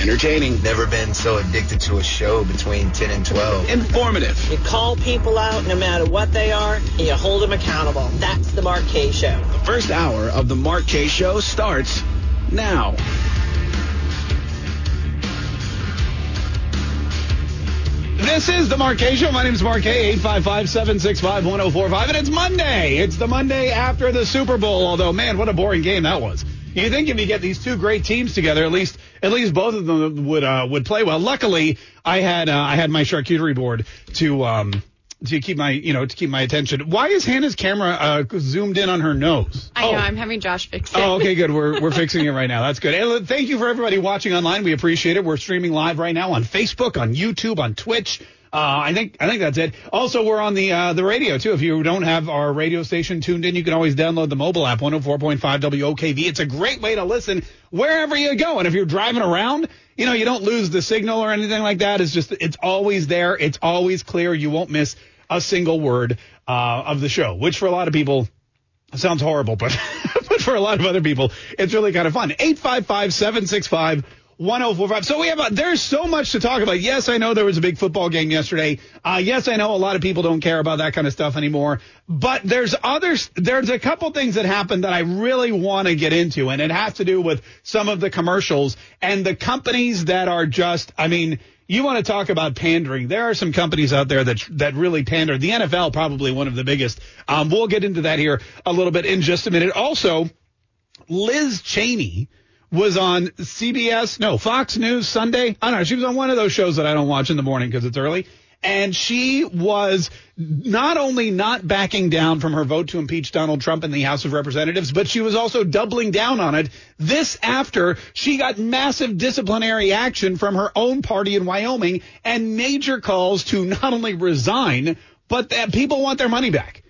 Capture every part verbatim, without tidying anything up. Entertaining. Never been so addicted to a show between ten and twelve. Informative. You call people out no matter what they are, and you hold them accountable. That's the Mark Kaye Show. The first hour of the Mark Kaye Show starts now. This is the Mark Kaye Show. My name is Mark Kaye, eight five five, seven six five, one oh four five. And it's Monday. It's the Monday after the Super Bowl. Although, man, what a boring game that was. You think if you get these two great teams together, at least at least both of them would uh, would play well. Luckily, I had uh, I had my charcuterie board to um to keep my you know to keep my attention. Why is Hannah's camera uh, zoomed in on her nose? I oh. know. I'm having Josh fix it. Oh, okay, good. We're we're fixing it right now. That's good. Hey, thank you for everybody watching online. We appreciate it. We're streaming live right now on Facebook, on YouTube, on Twitch. Uh, I think I think that's it. Also, we're on the uh, the radio, too. If you don't have our radio station tuned in, you can always download the mobile app, one oh four point five W O K V. It's a great way to listen wherever you go. And if you're driving around, you know, you don't lose the signal or anything like that. It's just it's always there. It's always clear. You won't miss a single word uh, of the show, which for a lot of people sounds horrible. But, but for a lot of other people, it's really kind of fun. eight five five, seven six five one oh four five. So we have a, there's so much to talk about. Yes, I know there was a big football game yesterday. Uh, yes, I know a lot of people don't care about that kind of stuff anymore. But there's others. There's a couple things that happened that I really want to get into, and it has to do with some of the commercials and the companies that are just. I mean, you want to talk about pandering? There are some companies out there that that really pander. The N F L probably one of the biggest. Um, we'll get into that here a little bit in just a minute. Also, Liz Cheney was on C B S, no, Fox News Sunday. I don't know. She was on one of those shows that I don't watch in the morning because it's early. And she was not only not backing down from her vote to impeach Donald Trump in the House of Representatives, but she was also doubling down on it. This after she got massive disciplinary action from her own party in Wyoming and major calls to not only resign, but that people want their money back.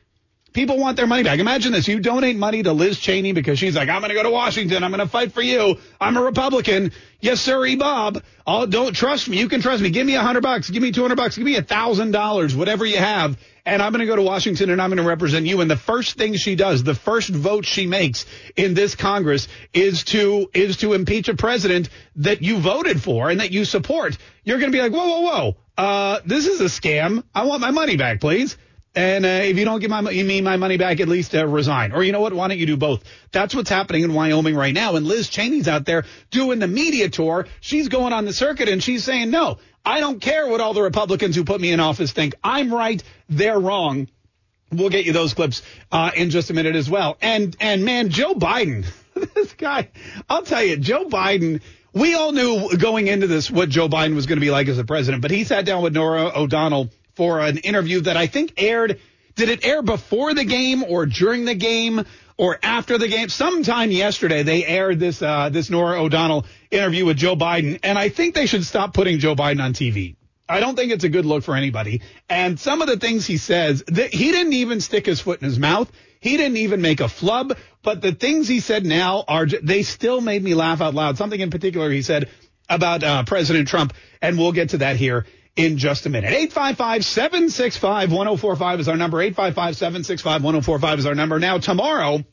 People want their money back. Imagine this. You donate money to Liz Cheney because she's like, I'm going to go to Washington. I'm going to fight for you. I'm a Republican. Yes, sir, Bob. I'll, don't trust me. You can trust me. Give me a hundred bucks. Give me two hundred bucks. Give me a thousand dollars, whatever you have. And I'm going to go to Washington and I'm going to represent you. And the first thing she does, the first vote she makes in this Congress is to is to impeach a president that you voted for and that you support. You're going to be like, whoa, whoa, whoa. Uh, this is a scam. I want my money back, please. And uh, if you don't give my, me my money back, at least uh, resign. Or you know what? Why don't you do both? That's what's happening in Wyoming right now. And Liz Cheney's out there doing the media tour. She's going on the circuit and she's saying, no, I don't care what all the Republicans who put me in office think. I'm right. They're wrong. We'll get you those clips uh, in just a minute as well. And, and man, Joe Biden, this guy, I'll tell you, Joe Biden. We all knew going into this what Joe Biden was going to be like as a president. But he sat down with Nora O'Donnell for an interview that I think aired, did it air before the game or during the game or after the game? Sometime yesterday they aired this uh, this Nora O'Donnell interview with Joe Biden, and I think they should stop putting Joe Biden on T V. I don't think it's a good look for anybody. And some of the things he says, th- he didn't even stick his foot in his mouth. He didn't even make a flub. But the things he said now, are they still made me laugh out loud. Something in particular he said about uh, President Trump, and we'll get to that here in just a minute. eight five five, seven six five, one oh four five is our number. eight five five, seven six five, one oh four five is our number. Now, tomorrow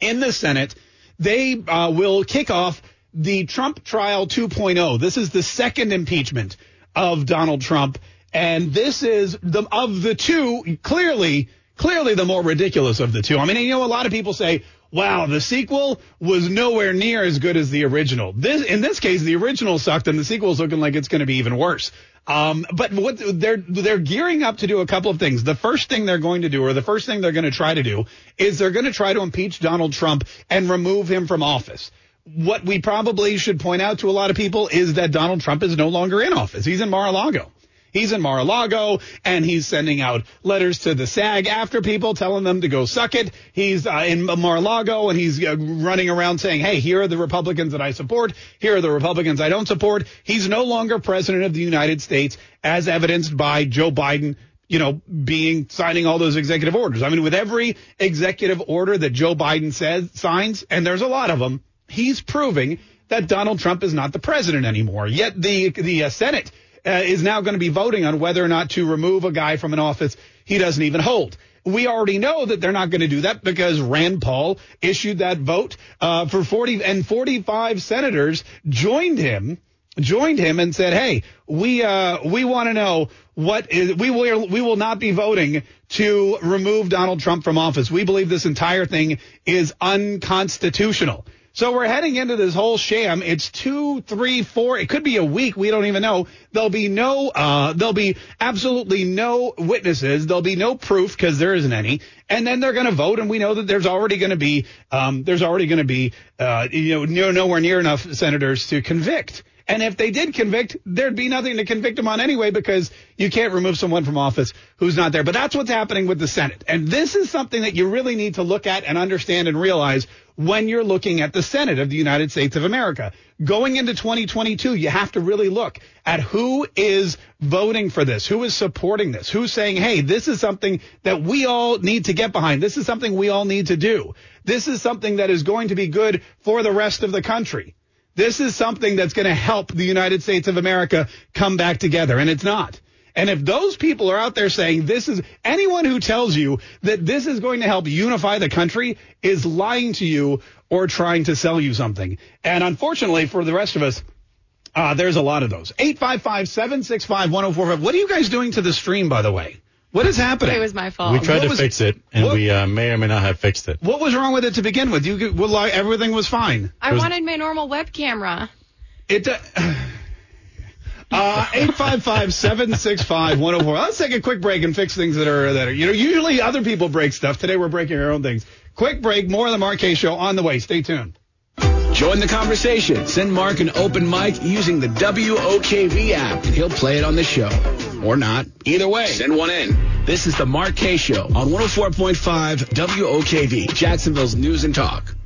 in the Senate, they uh, will kick off the Trump trial two point oh. This is the second impeachment of Donald Trump. And this is, the of the two, clearly, clearly the more ridiculous of the two. I mean, you know, a lot of people say, wow, the sequel was nowhere near as good as the original. This, in this case, the original sucked and the sequel is looking like it's going to be even worse. Um, but what they're, they're gearing up to do a couple of things. The first thing they're going to do, or the first thing they're going to try to do, is they're going to try to impeach Donald Trump and remove him from office. What we probably should point out to a lot of people is that Donald Trump is no longer in office. He's in Mar-a-Lago. He's in Mar-a-Lago, and he's sending out letters to the SAG after people, telling them to go suck it. He's uh, in Mar-a-Lago, and he's uh, running around saying, hey, here are the Republicans that I support. Here are the Republicans I don't support. He's no longer president of the United States, as evidenced by Joe Biden, you know, being signing all those executive orders. I mean, with every executive order that Joe Biden says signs, and there's a lot of them, he's proving that Donald Trump is not the president anymore. Yet the, the uh, Senate Uh, is now going to be voting on whether or not to remove a guy from an office he doesn't even hold. We already know that they're not going to do that because Rand Paul issued that vote uh, for forty and forty-five senators joined him, joined him and said, hey, we uh, we want to know what is we will we will not be voting to remove Donald Trump from office. We believe this entire thing is unconstitutional. So we're heading into this whole sham. It's two, three, four. It could be a week. We don't even know. There'll be no uh, there'll be absolutely no witnesses. There'll be no proof because there isn't any. And then they're going to vote. And we know that there's already going to be um, there's already going to be, uh, you know, nowhere near enough senators to convict. And if they did convict, there'd be nothing to convict them on anyway, because you can't remove someone from office who's not there. But that's what's happening with the Senate. And this is something that you really need to look at and understand and realize when you're looking at the Senate of the United States of America. Going into twenty twenty-two, you have to really look at who is voting for this, who is supporting this, who's saying, hey, this is something that we all need to get behind. This is something we all need to do. This is something that is going to be good for the rest of the country. This is something that's going to help the United States of America come back together, and it's not. And if those people are out there saying this is – anyone who tells you that this is going to help unify the country is lying to you or trying to sell you something. And unfortunately for the rest of us, uh, there's a lot of those. eight five five, seven six five, one oh four five. What are you guys doing to the stream, by the way? What is happening? It was my fault. We tried what to was, fix it, and what, we uh, may or may not have fixed it. What was wrong with it to begin with? You well, like, everything was fine. I was, wanted my normal web camera. It. Uh, uh, eight five five, seven six five, one oh four. Let's take a quick break and fix things that are that are. You know, usually other people break stuff. Today we're breaking our own things. Quick break. More of the Mark Kaye Show on the way. Stay tuned. Join the conversation. Send Mark an open mic using the W O K V app, and he'll play it on the show. Or not. Either way, send one in. This is the Mark Kaye Show on one oh four point five W O K V, Jacksonville's News and Talk.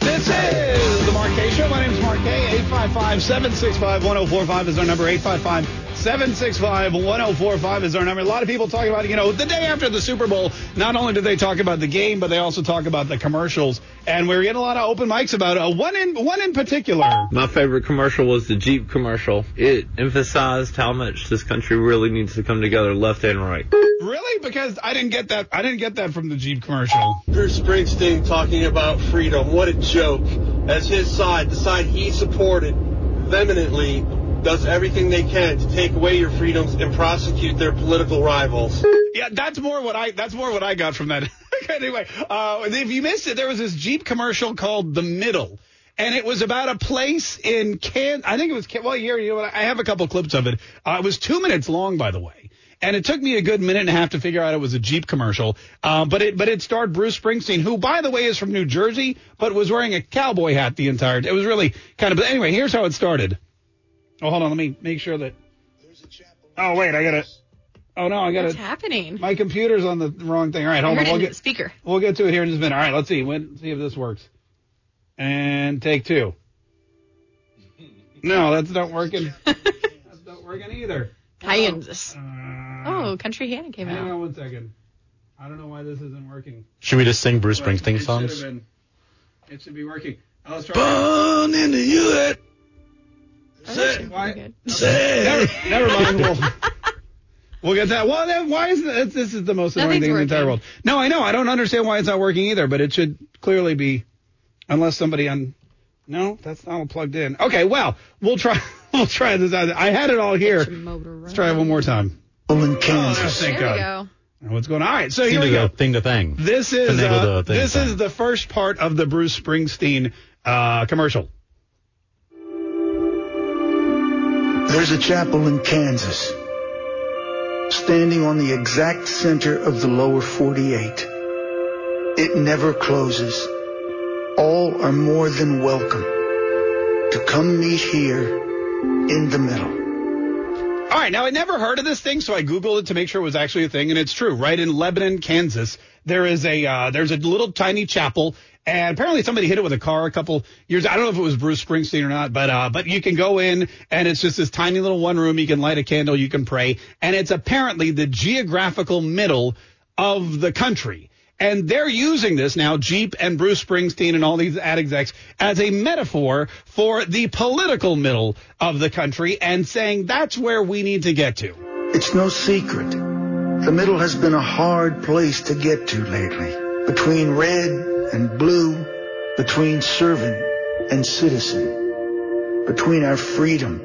This is the Mark Kaye Show. My name is Mark Kaye. eight five five, seven six five, one oh four five is our number. eight five five, seven six five, one oh four five is our number. A lot of people talking about, you know, the day after the Super Bowl, not only do they talk about the game, but they also talk about the commercials. And we're getting a lot of open mics about it. One in, one in particular. My favorite commercial was the Jeep commercial. It emphasized how much this country really needs to come together left and right. Really? Because I didn't get that. I didn't get that from the Jeep commercial. Bruce Springsteen talking about freedom. What a joke. As his side, the side he supported vehemently, does everything they can to take away your freedoms and prosecute their political rivals. Yeah, that's more what I that's more what I got from that. Anyway, uh, if you missed it, there was this Jeep commercial called The Middle, and it was about a place in Kansas. I think it was well, here you know what? I have a couple clips of it. Uh, it was two minutes long, by the way, and it took me a good minute and a half to figure out it was a Jeep commercial. Uh, but it but it starred Bruce Springsteen, who by the way is from New Jersey, but was wearing a cowboy hat the entire. It was really kind of. But anyway, here's how it started. Oh, hold on. Let me make sure that. Oh, wait. I got to. Oh, no. I got to. What's happening? My computer's on the wrong thing. All right. Hold on. We'll get speaker. We'll get to it here in just a minute. All right. Let's see. When, see if this works. And take two. No, that's not working. That's not working either. Kansas. Oh, Country Hannah came out. Hang on one second. I don't know why this isn't working. Should we just sing Bruce Springsteen songs? It should have been. It should be working. Oh, let's try. Born in the U S Why? Never, never mind. We'll, we'll get that. Well, then why is this? This is the most annoying thing in the entire world. No, I know. I don't understand why it's not working either. But it should clearly be, unless somebody on. No, that's not plugged in. Okay, well, we'll try. We'll try this out. I had it all here. Let's try it one more time. In Kansas. Oh, there we go. What's going on? All right, so here we go. Thing to thing. This is uh, this is the first part of the Bruce Springsteen uh, commercial. There's a chapel in Kansas, standing on the exact center of the lower forty-eight. It never closes. All are more than welcome to come meet here in the middle. All right. Now, I never heard of this thing, so I Googled it to make sure it was actually a thing. And it's true. Right in Lebanon, Kansas, there is a uh, there's a little tiny chapel. And apparently somebody hit it with a car a couple years. I don't know if it was Bruce Springsteen or not, but uh, but you can go in and it's just this tiny little one room. You can light a candle. You can pray. And it's apparently the geographical middle of the country. And they're using this now, Jeep and Bruce Springsteen and all these ad execs, as a metaphor for the political middle of the country and saying that's where we need to get to. It's no secret. The middle has been a hard place to get to lately, between red and blue, between servant and citizen, between our freedom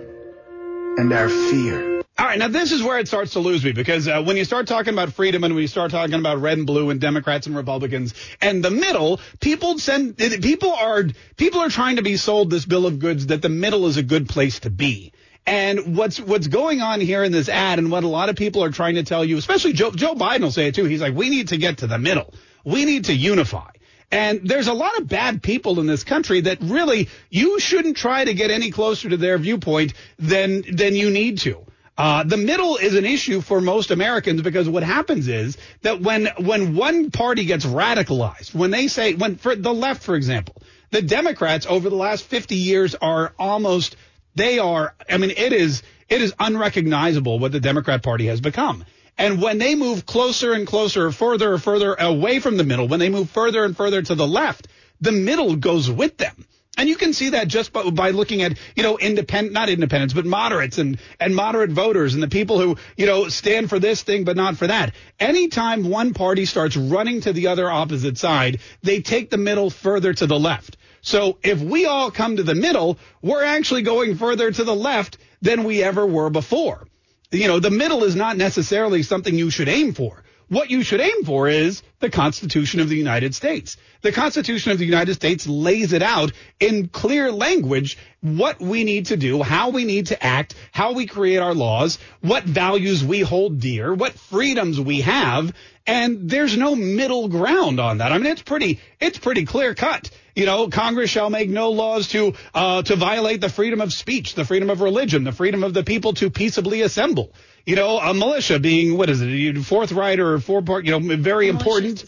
and our fear. All right, now this is where it starts to lose me, because uh, when you start talking about freedom and when you start talking about red and blue and Democrats and Republicans and the middle, people send people are people are trying to be sold this bill of goods that the middle is a good place to be. And what's what's going on here in this ad, and what a lot of people are trying to tell you, especially Joe, Joe Biden will say it too. He's like, we need to get to the middle. We need to unify. And there's a lot of bad people in this country that really you shouldn't try to get any closer to their viewpoint than than you need to. Uh, the middle is an issue for most Americans, because what happens is that when when one party gets radicalized, when they say when for the left, for example, the Democrats over the last fifty years are almost they are. I mean, it is it is unrecognizable what the Democrat Party has become. And when they move closer and closer, further and further away from the middle, when they move further and further to the left, the middle goes with them. And you can see that just by, by looking at, you know, independent, not independents, but moderates and, and moderate voters and the people who, you know, stand for this thing but not for that. Anytime one party starts running to the other opposite side, they take the middle further to the left. So if we all come to the middle, we're actually going further to the left than we ever were before. You know, the middle is not necessarily something you should aim for. What you should aim for is the Constitution of the United States. The Constitution of the United States lays it out in clear language what we need to do, how we need to act, how we create our laws, what values we hold dear, what freedoms we have. And there's no middle ground on that. I mean, it's pretty it's pretty clear cut. You know, Congress shall make no laws to uh, to violate the freedom of speech, the freedom of religion, the freedom of the people to peaceably assemble. You know, a militia being, what is it, forthright or four-part, you know, very important.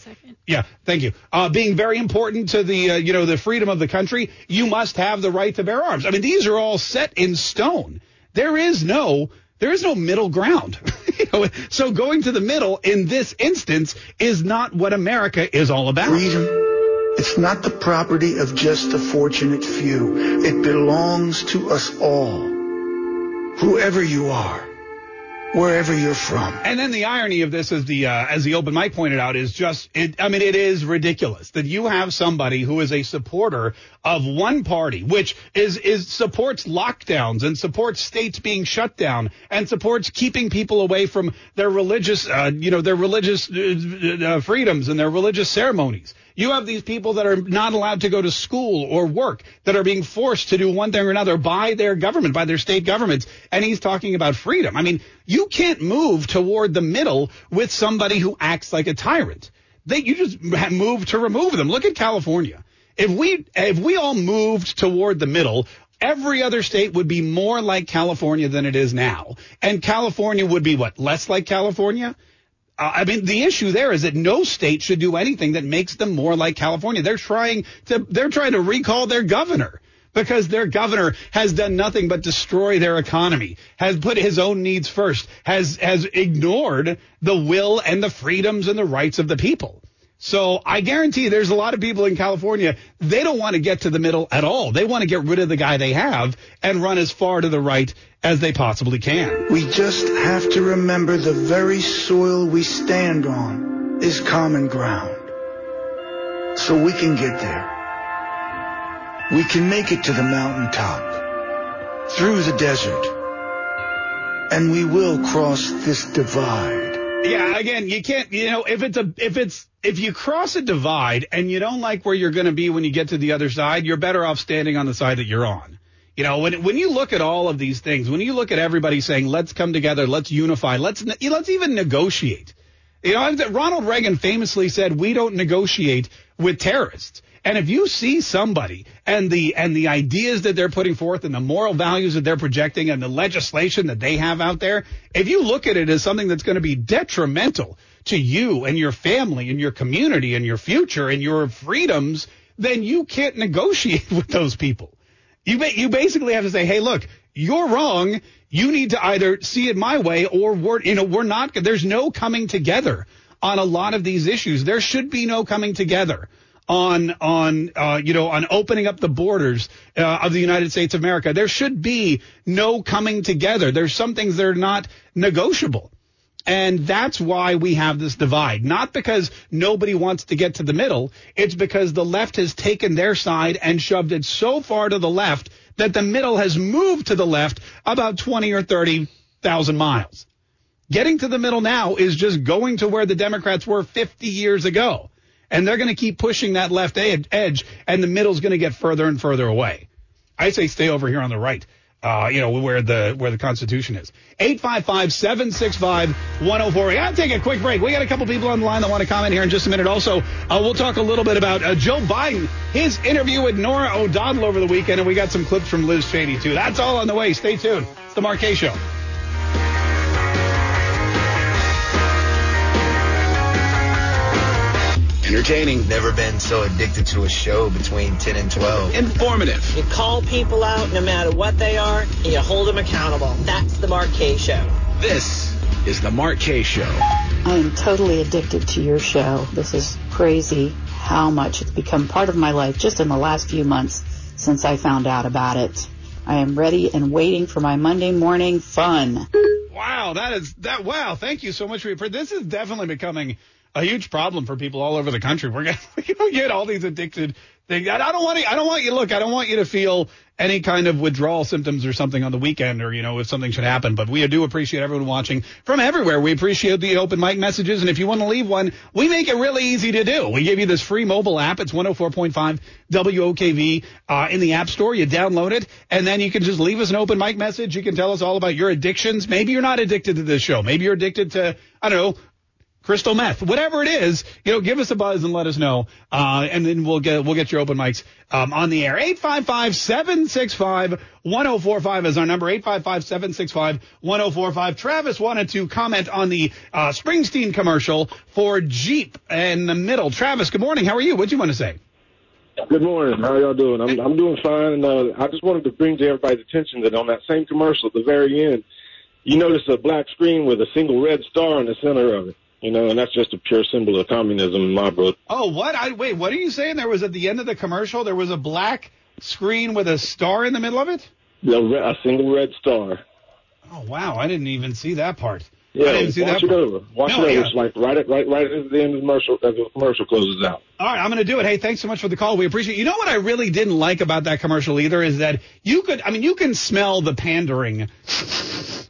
Yeah, thank you. Uh, being very important to the, uh, you know, the freedom of the country. You must have the right to bear arms. I mean, these are all set in stone. There is no there is no middle ground. You know, so going to the middle in this instance is not what America is all about. Freedom. It's not the property of just the fortunate few. It belongs to us all, whoever you are, wherever you're from. And then the irony of this, as the uh, as the open mic pointed out, is just, it, I mean, it is ridiculous that you have somebody who is a supporter of one party, which is is supports lockdowns and supports states being shut down and supports keeping people away from their religious, uh, you know, their religious uh, freedoms and their religious ceremonies. You have these people that are not allowed to go to school or work, that are being forced to do one thing or another by their government, by their state governments. And he's talking about freedom. I mean, you can't move toward the middle with somebody who acts like a tyrant. They, you just move to remove them. Look at California. If we if we all moved toward the middle, every other state would be more like California than it is now. And California would be what? Less like California? Uh, I mean, the issue there is that no state should do anything that makes them more like California. They're trying to they're trying to recall their governor, because their governor has done nothing but destroy their economy, has put his own needs first, has has ignored the will and the freedoms and the rights of the people. So I guarantee there's a lot of people in California, they don't want to get to the middle at all. They want to get rid of the guy they have and run as far to the right as they possibly can. We just have to remember the very soil we stand on is common ground. So we can get there. We can make it to the mountaintop, through the desert, and we will cross this divide. Yeah, again, you can't, you know, if it's a, if it's, if you cross a divide and you don't like where you're going to be when you get to the other side, you're better off standing on the side that you're on. You know, when when you look at all of these things, when you look at everybody saying, let's come together, let's unify, let's, let's even negotiate. You know, Ronald Reagan famously said, we don't negotiate with terrorists. And if you see somebody and the and the ideas that they're putting forth and the moral values that they're projecting and the legislation that they have out there, if you look at it as something that's going to be detrimental to you and your family and your community and your future and your freedoms, then you can't negotiate with those people. You ba- you basically have to say, hey, look, you're wrong. You need to either see it my way or we're, you know, we're not. There's no coming together on a lot of these issues. There should be no coming together on on, uh, you know, on opening up the borders uh, of the United States of America. There should be no coming together. There's some things that are not negotiable. And that's why we have this divide, not because nobody wants to get to the middle. It's because the left has taken their side and shoved it so far to the left that the middle has moved to the left about twenty or thirty thousand miles. Getting to the middle now is just going to where the Democrats were fifty years ago. And they're going to keep pushing that left ed- edge, and the middle's going to get further and further away. I say stay over here on the right. Uh, you know, where the where the Constitution is. eight five five, seven six five, one oh four eight. I'll take a quick break. We got a couple people on the line that want to comment here in just a minute. Also, uh, we'll talk a little bit about uh, Joe Biden, his interview with Nora O'Donnell over the weekend, and we got some clips from Liz Cheney, too. That's all on the way. Stay tuned. It's the Mark Kaye Show. Entertaining. Never been so addicted to a show between ten and twelve. Informative. You call people out no matter what they are, and you hold them accountable. That's the Mark Kaye Show. This is the Mark Kaye Show. I'm totally addicted to your show. This is crazy how much it's become part of my life just in the last few months since I found out about it. I am ready and waiting for my Monday morning fun. Wow, that is that. Wow, thank you so much for your. This is definitely becoming a huge problem for people all over the country. We're going to get all these addicted things. I don't want to, I don't want you look, I don't want you to feel any kind of withdrawal symptoms or something on the weekend or, you know, if something should happen. But we do appreciate everyone watching from everywhere. We appreciate the open mic messages. And if you want to leave one, we make it really easy to do. We give you this free mobile app. It's one oh four point five W O K V uh, in the App Store. You download it, and then you can just leave us an open mic message. You can tell us all about your addictions. Maybe you're not addicted to this show. Maybe you're addicted to, I don't know, crystal meth, whatever it is, you know, give us a buzz and let us know, uh, and then we'll get we'll get your open mics um, on the air. eight five five, seven six five, one oh four five is our number. eight five five, seven six five, one oh four five. Travis wanted to comment on the uh, Springsteen commercial for Jeep in the middle. Travis, good morning. How are you? What do you want to say? Good morning. How are y'all doing? I'm I'm doing fine. And uh, I just wanted to bring to everybody's attention that on that same commercial at the very end, you notice a black screen with a single red star in the center of it. You know, and that's just a pure symbol of communism in my book. Oh, what? I Wait, what are you saying? There was at the end of the commercial, there was a black screen with a star in the middle of it? The re- a single red star. Oh, wow. I didn't even see that part. Yeah, I didn't see watch that it part. over. Watch no, it yeah. over. It's like right at, right, right at the end of the commercial, as the commercial closes out. All right, I'm going to do it. Hey, thanks so much for the call. We appreciate it. You know what I really didn't like about that commercial either is that you could, I mean, you can smell the pandering.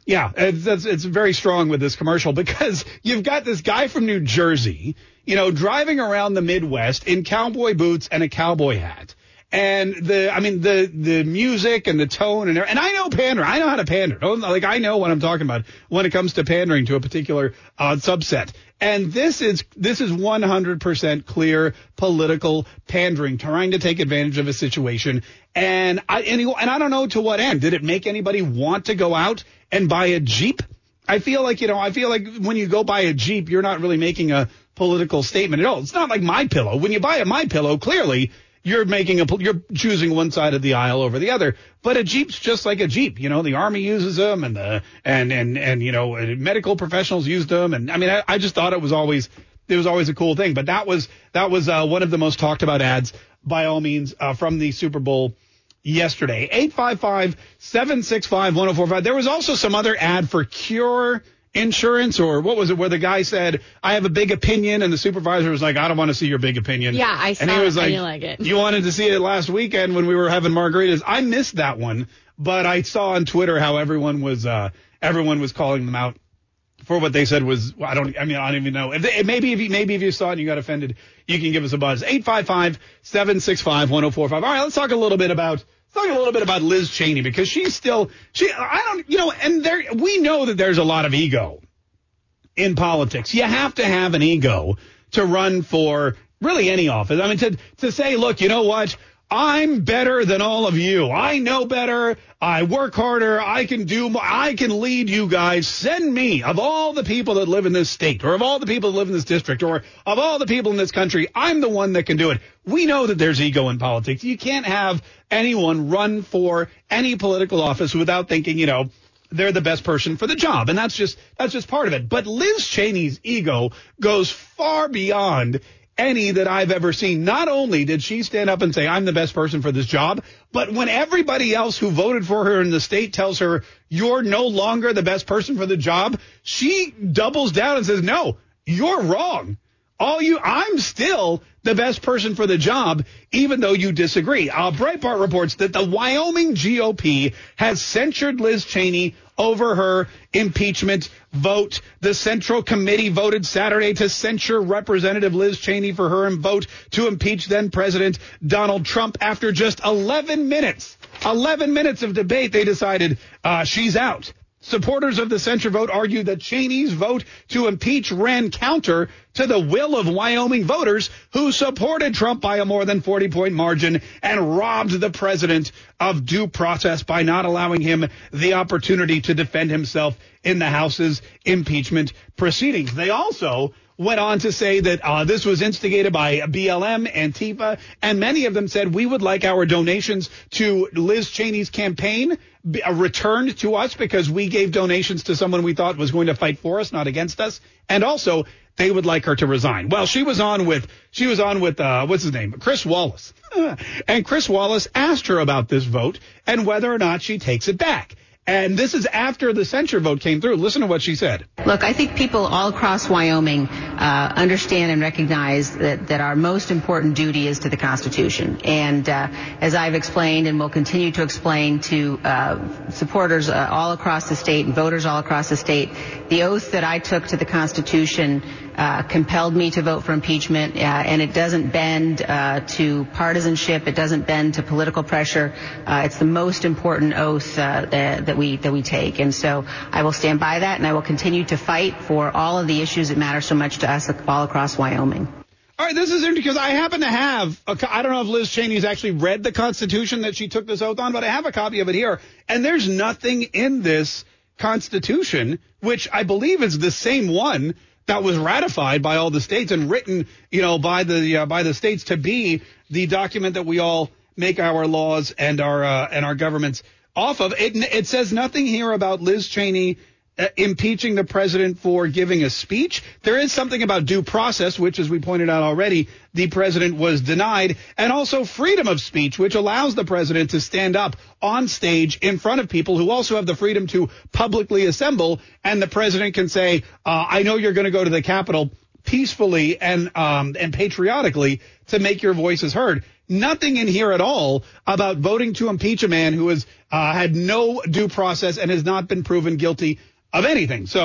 Yeah, it's, it's very strong with this commercial because you've got this guy from New Jersey, you know, driving around the Midwest in cowboy boots and a cowboy hat. And the, I mean, the, the music and the tone and and I know pander. I know how to pander. Like, I know what I'm talking about when it comes to pandering to a particular uh, subset. And this is, this is one hundred percent clear political pandering, trying to take advantage of a situation. And I, and, and I don't know to what end. Did it make anybody want to go out and buy a Jeep? I feel like, you know, I feel like when you go buy a Jeep, you're not really making a political statement at all. It's not like MyPillow. When you buy a MyPillow, clearly you're making a, you're choosing one side of the aisle over the other. But a Jeep's just like a Jeep. You know, the Army uses them and the, and, and, and, you know, medical professionals use them. And I mean, I, I just thought it was always, it was always a cool thing. But that was, that was, uh, one of the most talked about ads by all means, uh, from the Super Bowl yesterday. Eight five five, seven six five, one oh four five. There was also some other ad for Cure Insurance, or what was it, where the guy said, I have a big opinion, and the supervisor was like, I don't want to see your big opinion. Yeah, I saw it, and he was like, you like it. You wanted to see it last weekend when we were having margaritas. I missed that one, but I saw on Twitter how everyone was uh, everyone was calling them out for what they said was, I don't, I mean, I don't even know. If they, maybe if you, maybe if you saw it and you got offended, you can give us a buzz. eight five five, seven six five, one oh four five. All right, let's talk a little bit about Let's talk a little bit about Liz Cheney, because she's still, she, I don't, you know, and there, we know that there's a lot of ego in politics. You have to have an ego to run for really any office. I mean, to to say, look, you know what? I'm better than all of you. I know better. I work harder. I can do more. I can lead you guys. Send me, of all the people that live in this state, or of all the people that live in this district, or of all the people in this country, I'm the one that can do it. We know that there's ego in politics. You can't have anyone run for any political office without thinking, you know, they're the best person for the job. And that's just that's just part of it. But Liz Cheney's ego goes far beyond any that I've ever seen. Not only did she stand up and say, I'm the best person for this job, but when everybody else who voted for her in the state tells her, you're no longer the best person for the job, she doubles down and says, no, you're wrong. All you, I'm still the best person for the job, even though you disagree. Uh, Breitbart reports that the Wyoming G O P has censured Liz Cheney over her impeachment vote. The Central Committee voted Saturday to censure Representative Liz Cheney for her vote to impeach then-President Donald Trump. After just eleven minutes, eleven minutes of debate, they decided uh, she's out. Supporters of the censure vote argued that Cheney's vote to impeach ran counter to the will of Wyoming voters who supported Trump by a more than forty-point margin and robbed the president of due process by not allowing him the opportunity to defend himself in the House's impeachment proceedings. They also went on to say that uh, this was instigated by B L M, Antifa, and many of them said, we would like our donations to Liz Cheney's campaign be, uh, returned to us because we gave donations to someone we thought was going to fight for us, not against us. And also, they would like her to resign. Well, she was on with, she was on with, uh, what's his name? Chris Wallace. And Chris Wallace asked her about this vote and whether or not she takes it back. And this is after the censure vote came through. Listen to what she said. Look, I think people all across Wyoming uh, understand and recognize that, that our most important duty is to the Constitution. And uh, as I've explained and will continue to explain to uh, supporters uh, all across the state and voters all across the state, the oath that I took to the Constitution Uh, compelled me to vote for impeachment, uh, and it doesn't bend uh, to partisanship. It doesn't bend to political pressure. Uh, it's the most important oath uh, that, that we that we take, and so I will stand by that, and I will continue to fight for all of the issues that matter so much to us all across Wyoming. All right, this is interesting because I happen to have a co- I don't know if Liz Cheney's actually read the Constitution that she took this oath on, but I have a copy of it here, and there's nothing in this Constitution, which I believe is the same one that was ratified by all the states and written, you know, by the uh, by the states to be the document that we all make our laws and our uh, and our governments off of. It it says nothing here about Liz Cheney uh, impeaching the president for giving a speech. There is something about due process, which, as we pointed out already, the president was denied, and also freedom of speech, which allows the president to stand up on stage in front of people who also have the freedom to publicly assemble. And the president can say, uh, I know you're going to go to the Capitol peacefully and um, and patriotically to make your voices heard. Nothing in here at all about voting to impeach a man who has uh, had no due process and has not been proven guilty of anything. So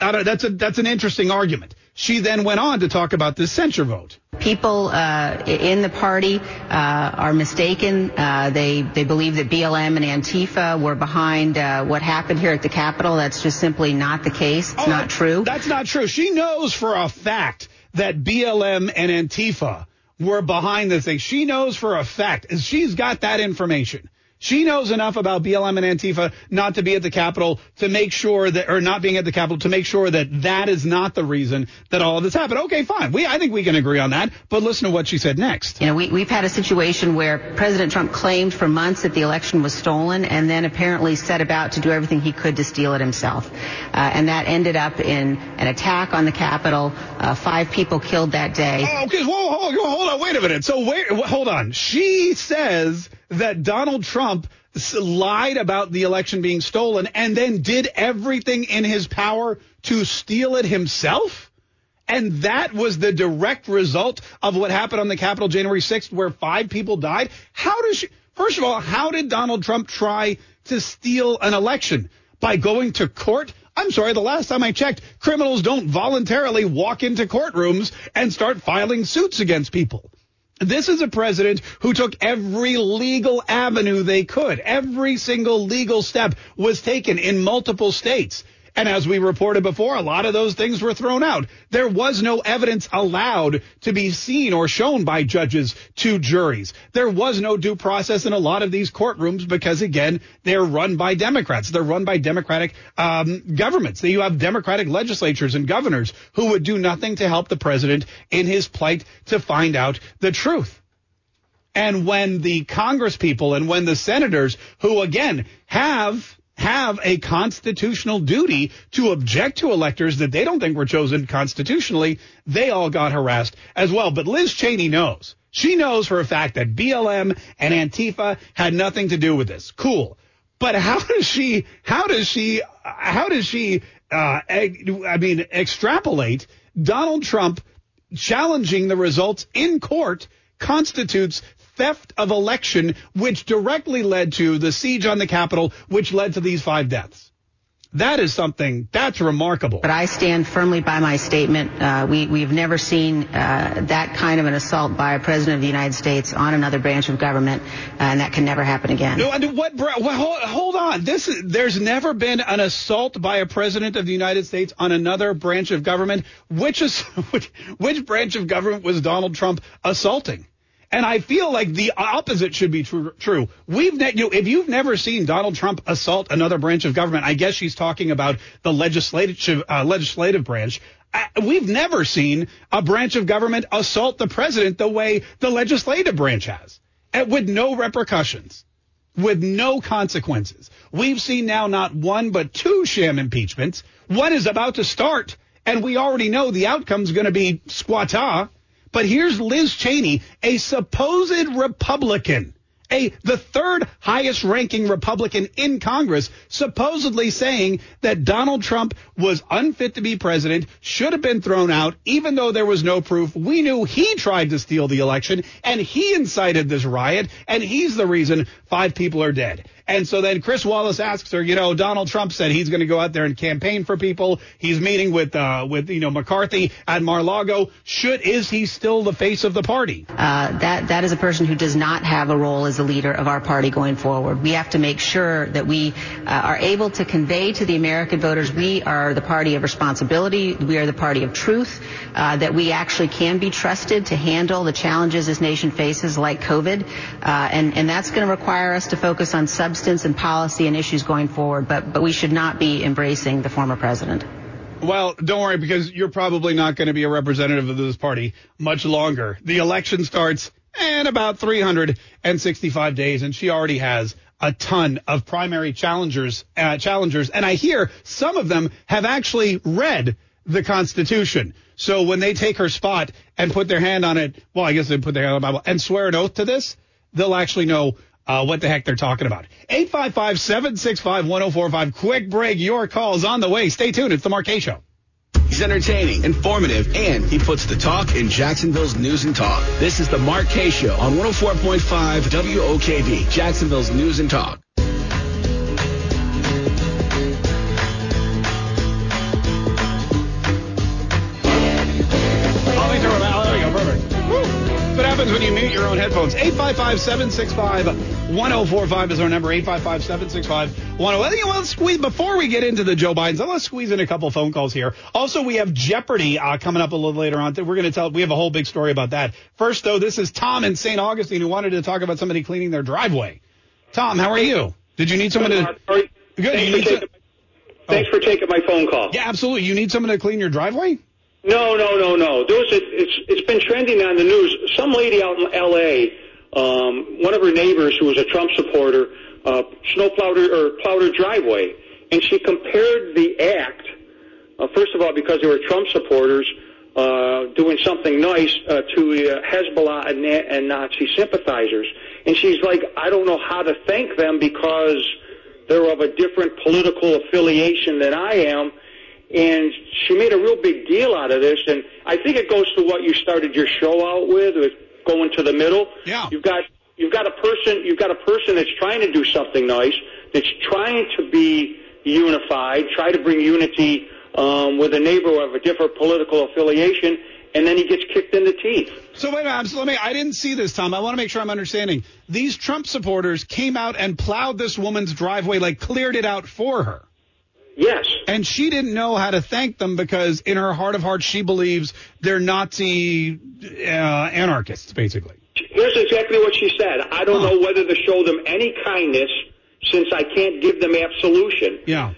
I don't, that's a that's an interesting argument. She then went on to talk about this censure vote. People uh, in the party uh, are mistaken. Uh, they they believe that B L M and Antifa were behind uh, what happened here at the Capitol. That's just simply not the case. It's oh, not true. That's not true. She knows for a fact that B L M and Antifa were behind this thing. She knows for a fact. She's got that information. She knows enough about B L M and Antifa not to be at the Capitol to make sure that, or not being at the Capitol to make sure that that is not the reason that all of this happened. Okay, fine. We, I think we can agree on that. But listen to what she said next. You know, we, we've had a situation where President Trump claimed for months that the election was stolen and then apparently set about to do everything he could to steal it himself. Uh, and that ended up in an attack on the Capitol. Uh, five people killed that day. Oh, okay. Whoa, whoa, whoa, hold on. Wait a minute. So wait, hold on. She says that Donald Trump lied about the election being stolen and then did everything in his power to steal it himself. And that was the direct result of what happened on the Capitol January sixth, where five people died. How does she, first of all, how did Donald Trump try to steal an election? By going to court? I'm sorry, the last time I checked, criminals don't voluntarily walk into courtrooms and start filing suits against people. This is a president who took every legal avenue they could. Every single legal step was taken in multiple states. And as we reported before, a lot of those things were thrown out. There was no evidence allowed to be seen or shown by judges to juries. There was no due process in a lot of these courtrooms because, again, they're run by Democrats. They're run by Democratic um, governments. You have Democratic legislatures and governors who would do nothing to help the president in his plight to find out the truth. And when the Congress people and when the senators who, again, have have a constitutional duty to object to electors that they don't think were chosen constitutionally, they all got harassed as well. But Liz Cheney knows. She knows for a fact that B L M and Antifa had nothing to do with this. Cool. But how does she how does she how does she uh, I mean, extrapolate Donald Trump challenging the results in court constitutes theft of election, which directly led to the siege on the Capitol, which led to these five deaths. That is something that's remarkable. But I stand firmly by my statement. Uh, we, we've never seen uh, that kind of an assault by a president of the United States on another branch of government, uh, and that can never happen again. No, what? Well, hold on. This is, there's never been an assault by a president of the United States on another branch of government. Which is which, which branch of government was Donald Trump assaulting? And I feel like the opposite should be true. true. We've ne- you, if you've never seen Donald Trump assault another branch of government, I guess she's talking about the legislative uh, legislative branch. I, we've never seen a branch of government assault the president the way the legislative branch has, and with no repercussions, with no consequences. We've seen now not one but two sham impeachments. One is about to start, and we already know the outcome's going to be squaw-ta. But here's Liz Cheney, a supposed Republican, a the third highest ranking Republican in Congress, supposedly saying that Donald Trump was unfit to be president, should have been thrown out, even though there was no proof. We knew he tried to steal the election and he incited this riot and he's the reason five people are dead. And so then Chris Wallace asks her, you know, Donald Trump said he's going to go out there and campaign for people. He's meeting with, uh, with you know, McCarthy at Mar-a-Lago. Should is he still the face of the party? Uh, that that is a person who does not have a role as the leader of our party going forward. We have to make sure that we uh, are able to convey to the American voters we are the party of responsibility. We are the party of truth, uh, that we actually can be trusted to handle the challenges this nation faces, like COVID. Uh, and, and that's going to require us to focus on substance and policy and issues going forward, but but we should not be embracing the former president. Well, don't worry, because you're probably not going to be a representative of this party much longer. The election starts in about three hundred sixty-five days, and she already has a ton of primary challengers, uh, challengers. And I hear some of them have actually read the Constitution. So when they take her spot and put their hand on it, well, I guess they put their hand on the Bible and swear an oath to this, they'll actually know Uh, what the heck they're talking about. eight five five, seven six five, one oh four five. Quick break. Your call's on the way. Stay tuned. It's the Mark Kaye Show. He's entertaining, informative, and he puts the talk in Jacksonville's news and talk. This is the Mark Kaye Show on one oh four point five W O K V, Jacksonville's news and talk. When you mute your own headphones. Eight five five, seven six five, one oh four five is our number. Eight five five, seven six five, one oh four five. Before we get into the Joe Bidens, let's squeeze in a couple phone calls here. Also, we have Jeopardy uh, coming up a little later on. We're going to tell, we have a whole big story about that. First, though, this is Tom in Saint Augustine who wanted to talk about somebody cleaning their driveway. Tom, how are you? Did you need someone to... Good. Thanks, you for, taking, to... Oh. Thanks for taking my phone call. Yeah, absolutely. You need someone to clean your driveway? No, no, no, no. There was a, it's it's been trending on the news. Some lady out in L A, um, one of her neighbors who was a Trump supporter, uh, snowplowed her, or plowed her driveway, and she compared the act, uh, first of all, because they were Trump supporters uh, doing something nice uh, to uh, Hezbollah and, and Nazi sympathizers, and she's like, I don't know how to thank them because they're of a different political affiliation than I am. And she made a real big deal out of this, and I think it goes to what you started your show out with, with going to the middle. Yeah. You've got you've got a person you've got a person that's trying to do something nice, that's trying to be unified, try to bring unity um, with a neighbor of a different political affiliation, and then he gets kicked in the teeth. So wait a minute, let me, I didn't see this, Tom. I want to make sure I'm understanding. These Trump supporters came out and plowed this woman's driveway, like cleared it out for her. Yes. And she didn't know how to thank them because in her heart of hearts, she believes they're Nazi uh, anarchists, basically. Here's exactly what she said. I don't huh. know whether to show them any kindness since I can't give them absolution. Yeah.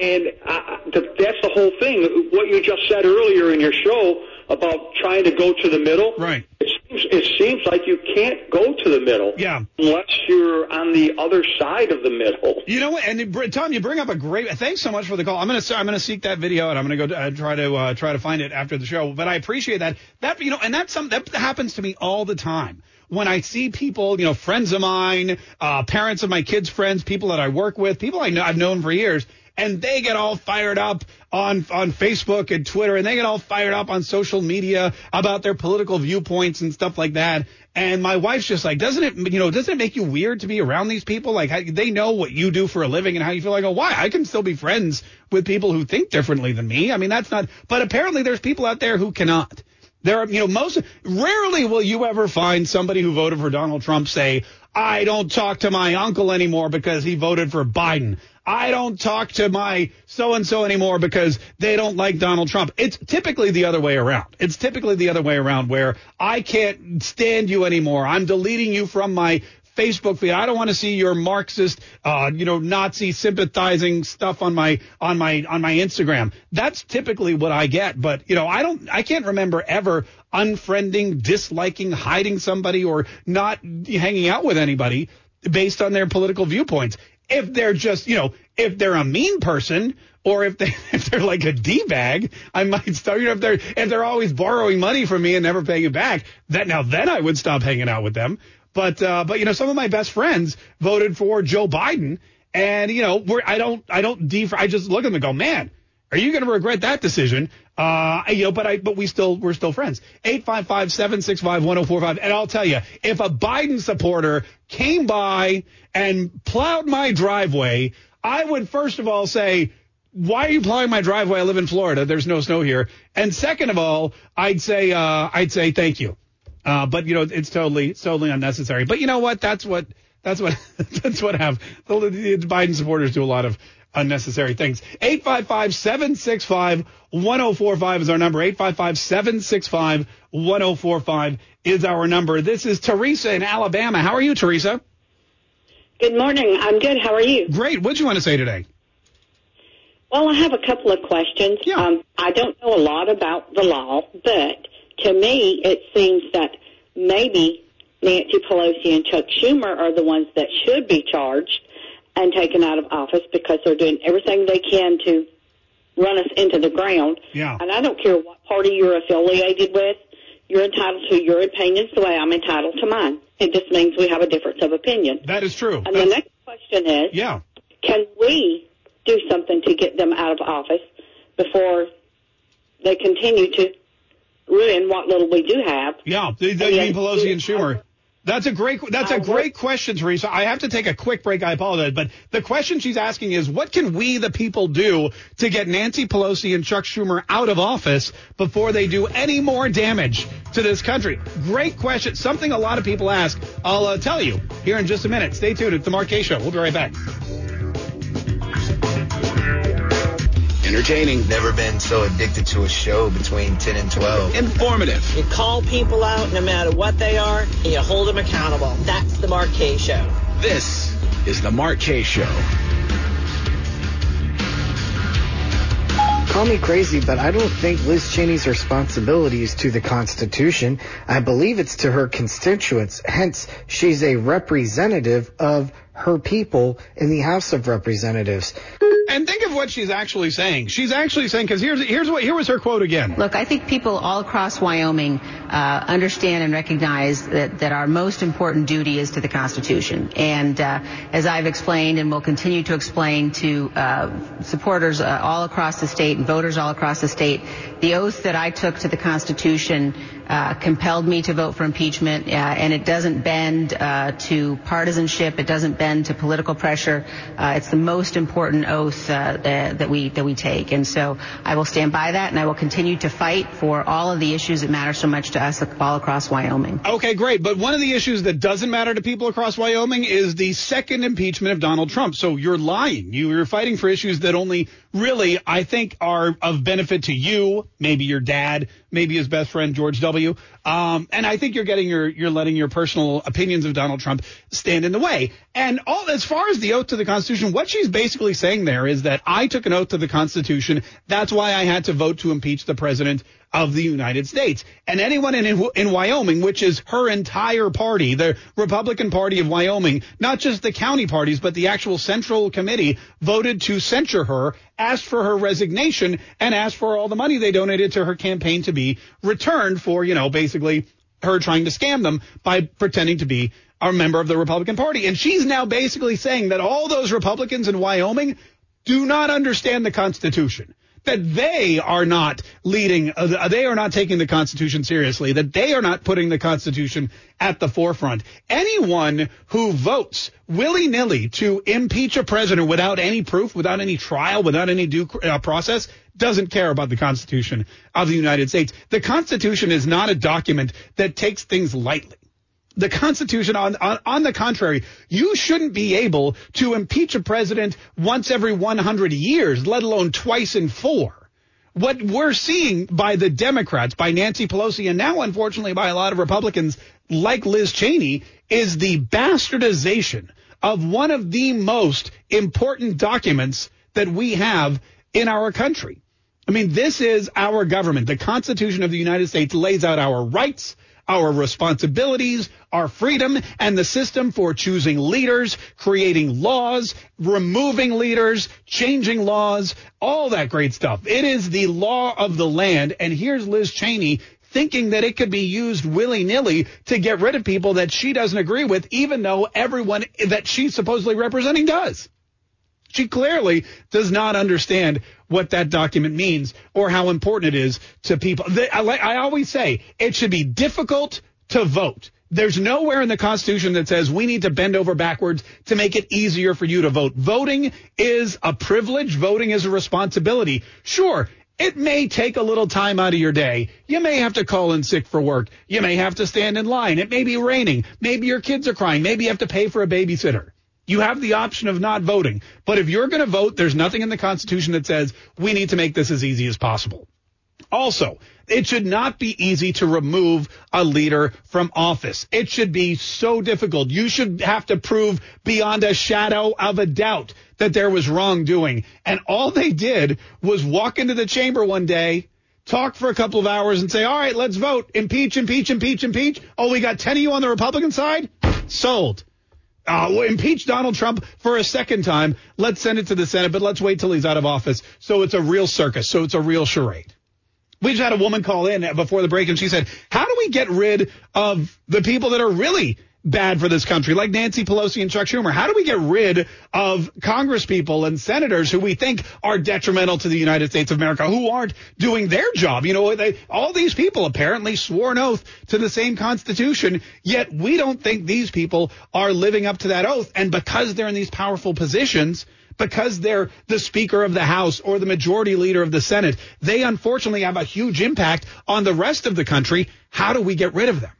And I, that's the whole thing. What you just said earlier in your show about trying to go to the middle. Right. It seems, it seems like you can't go to the middle. Yeah. Unless you're on the other side of the middle. You know what? And Tom, you bring up a great. Thanks so much for the call. I'm gonna I'm gonna seek that video and I'm gonna go uh, try to uh, try to find it after the show. But I appreciate that. That you know, and that's something that happens to me all the time. When I see people, you know, friends of mine, uh, parents of my kids' friends, people that I work with, people I know I've known for years. And they get all fired up on on Facebook and Twitter, and they get all fired up on social media about their political viewpoints and stuff like that. And my wife's just like, doesn't it, you know, doesn't it make you weird to be around these people? Like, how, they know what you do for a living and how you feel. Like, oh, why? I can still be friends with people who think differently than me. I mean, that's not. But apparently, there's people out there who cannot. There are, you know, most rarely will you ever find somebody who voted for Donald Trump say, I don't talk to my uncle anymore because he voted for Biden. I don't talk to my so-and-so anymore because they don't like Donald Trump. It's typically the other way around. It's typically the other way around where I can't stand you anymore. I'm deleting you from my Facebook feed. I don't want to see your Marxist, uh, you know, Nazi sympathizing stuff on my on my on my Instagram. That's typically what I get. But, you know, I don't I can't remember ever unfriending, disliking, hiding somebody or not hanging out with anybody based on their political viewpoints. If they're just, you know, if they're a mean person or if, they, if they're like a D-bag, I might start, you know, if they're, if they're always borrowing money from me and never paying it back, that now then I would stop hanging out with them. But, uh, but you know, some of my best friends voted for Joe Biden and, you know, we're, I don't, I don't, def- I just look at them and go, man, are you going to regret that decision? Uh, you know, but I, but we still, we're still friends. eight five five, seven six five, one oh four five. And I'll tell you, if a Biden supporter came by and plowed my driveway, I would first of all say, why are you plowing my driveway? I live in Florida. There's no snow here. And second of all, I'd say, uh, I'd say thank you. Uh, but you know, it's totally, it's totally unnecessary. But you know what? That's what, that's what, that's what have the Biden supporters do a lot of. Unnecessary things. eight five five, seven six five, one oh four five is our number. eight five five, seven six five, one oh four five is our number. This is Teresa in Alabama. How are you, Teresa? Good morning. I'm good. How are you? Great. What do you want to say today? Well, I have a couple of questions. Yeah. Um, I don't know a lot about the law, but to me, it seems that maybe Nancy Pelosi and Chuck Schumer are the ones that should be charged and taken out of office because they're doing everything they can to run us into the ground. Yeah. And I don't care what party you're affiliated with, you're entitled to your opinions the way I'm entitled to mine. It just means we have a difference of opinion. That is true. And That's, the next question is, yeah. can we do something to get them out of office before they continue to ruin what little we do have? Yeah, you mean Pelosi and Schumer. That's a great that's a great question, Teresa. I have to take a quick break. I apologize. But the question she's asking is, what can we, the people, do to get Nancy Pelosi and Chuck Schumer out of office before they do any more damage to this country? Great question. Something a lot of people ask. I'll uh, tell you here in just a minute. Stay tuned. It's the Mark Kaye Show. We'll be right back. Entertaining. Never been so addicted to a show between ten and twelve. Informative. You call people out no matter what they are, and you hold them accountable. That's the Mark Kaye Show. This is the Mark Kaye Show. Call me crazy, but I don't think Liz Cheney's responsibility is to the Constitution. I believe it's to her constituents. Hence, she's a representative of her people in the House of Representatives. And think of what she's actually saying. She's actually saying, because here's here's what here was her quote again. Look, I think people all across Wyoming uh, understand and recognize that, that our most important duty is to the Constitution. And uh, as I've explained and will continue to explain to uh, supporters uh, all across the state and voters all across the state, the oath that I took to the Constitution uh, compelled me to vote for impeachment, uh, and it doesn't bend uh, to partisanship. It doesn't bend to political pressure. Uh, it's the most important oath uh, that we that we take, and so I will stand by that, and I will continue to fight for all of the issues that matter so much to us all across Wyoming. Okay, great. But one of the issues that doesn't matter to people across Wyoming is the second impeachment of Donald Trump. So you're lying. You're fighting for issues that only really, I think, are of benefit to you, maybe your dad, maybe his best friend, George W. Um, and I think you're getting your, you're letting your personal opinions of Donald Trump stand in the way. And all, as far as the oath to the Constitution, what she's basically saying there is that I took an oath to the Constitution. That's why I had to vote to impeach the president of the United States. And anyone in, in in Wyoming, which is her entire party, the Republican Party of Wyoming, not just the county parties, but the actual central committee, voted to censure her, asked for her resignation, and asked for all the money they donated to her campaign to be returned for, you know, basically her trying to scam them by pretending to be a member of the Republican Party. And she's now basically saying that all those Republicans in Wyoming do not understand the Constitution, that they are not leading, uh, they are not taking the Constitution seriously, that they are not putting the Constitution at the forefront. Anyone who votes willy-nilly to impeach a president without any proof, without any trial, without any due uh, process, doesn't care about the Constitution of the United States. The Constitution is not a document that takes things lightly. The Constitution, on, on on the contrary, you shouldn't be able to impeach a president once every one hundred years, let alone twice in four. What we're seeing by the Democrats, by Nancy Pelosi, and now, unfortunately, by a lot of Republicans like Liz Cheney, is the bastardization of one of the most important documents that we have in our country. I mean, this is our government. The Constitution of the United States lays out our rights, our responsibilities, our freedom, and the system for choosing leaders, creating laws, removing leaders, changing laws, all that great stuff. It is the law of the land. And here's Liz Cheney thinking that it could be used willy-nilly to get rid of people that she doesn't agree with, even though everyone that she's supposedly representing does. She clearly does not understand what that document means or how important it is to people. I always say it should be difficult to vote. There's nowhere in the Constitution that says we need to bend over backwards to make it easier for you to vote. Voting is a privilege. Voting is a responsibility. Sure, it may take a little time out of your day. You may have to call in sick for work. You may have to stand in line. It may be raining. Maybe your kids are crying. Maybe you have to pay for a babysitter. You have the option of not voting. But if you're going to vote, there's nothing in the Constitution that says we need to make this as easy as possible. Also, it should not be easy to remove a leader from office. It should be so difficult. You should have to prove beyond a shadow of a doubt that there was wrongdoing. And all they did was walk into the chamber one day, talk for a couple of hours, and say, all right, let's vote. Impeach, impeach, impeach, impeach. Oh, we got ten of you on the Republican side? Sold. Uh, we'll impeach Donald Trump for a second time. Let's send it to the Senate, but let's wait till he's out of office. So it's a real circus. So it's a real charade. We just had a woman call in before the break, and she said, how do we get rid of the people that are really bad for this country, like Nancy Pelosi and Chuck Schumer? How do we get rid of Congress people and senators who we think are detrimental to the United States of America, who aren't doing their job? You know, they, all these people apparently swore an oath to the same Constitution, yet we don't think these people are living up to that oath. And because they're in these powerful positions, because they're the Speaker of the House or the Majority Leader of the Senate, they unfortunately have a huge impact on the rest of the country. How do we get rid of them?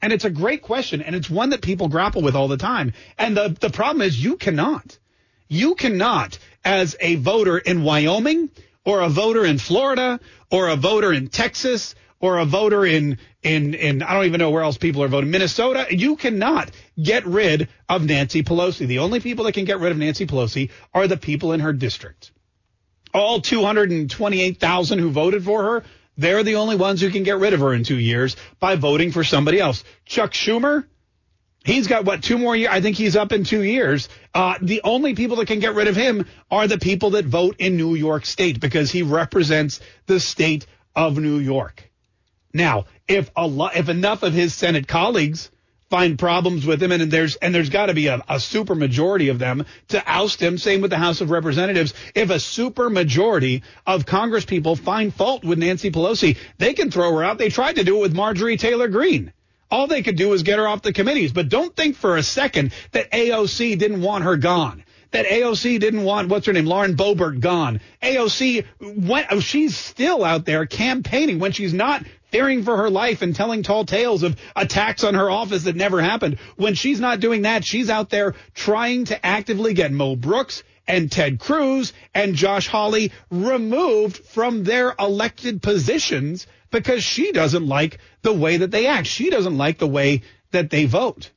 And it's a great question, and it's one that people grapple with all the time. And the, the problem is you cannot. You cannot, as a voter in Wyoming or a voter in Florida or a voter in Texas or a voter in, in, in I don't even know where else people are voting, Minnesota, you cannot get rid of Nancy Pelosi. The only people that can get rid of Nancy Pelosi are the people in her district. All two hundred twenty-eight thousand who voted for her, they're the only ones who can get rid of her in two years by voting for somebody else. Chuck Schumer, he's got, what, two more years? I think he's up in two years. Uh, the only people that can get rid of him are the people that vote in New York State, because he represents the state of New York. Now, if a lo- if enough of his Senate colleagues find problems with him, and, and there's and there's got to be a, a super majority of them to oust him. Same with the House of Representatives. If a super majority of Congress people find fault with Nancy Pelosi, they can throw her out. They tried to do it with Marjorie Taylor Greene. All they could do was get her off the committees. But don't think for a second that A O C didn't want her gone. That A O C didn't want, what's her name, Lauren Boebert gone. A O C, went, oh, she's still out there campaigning when she's not fearing for her life and telling tall tales of attacks on her office that never happened. When she's not doing that, she's out there trying to actively get Mo Brooks and Ted Cruz and Josh Hawley removed from their elected positions because she doesn't like the way that they act. She doesn't like the way that they vote.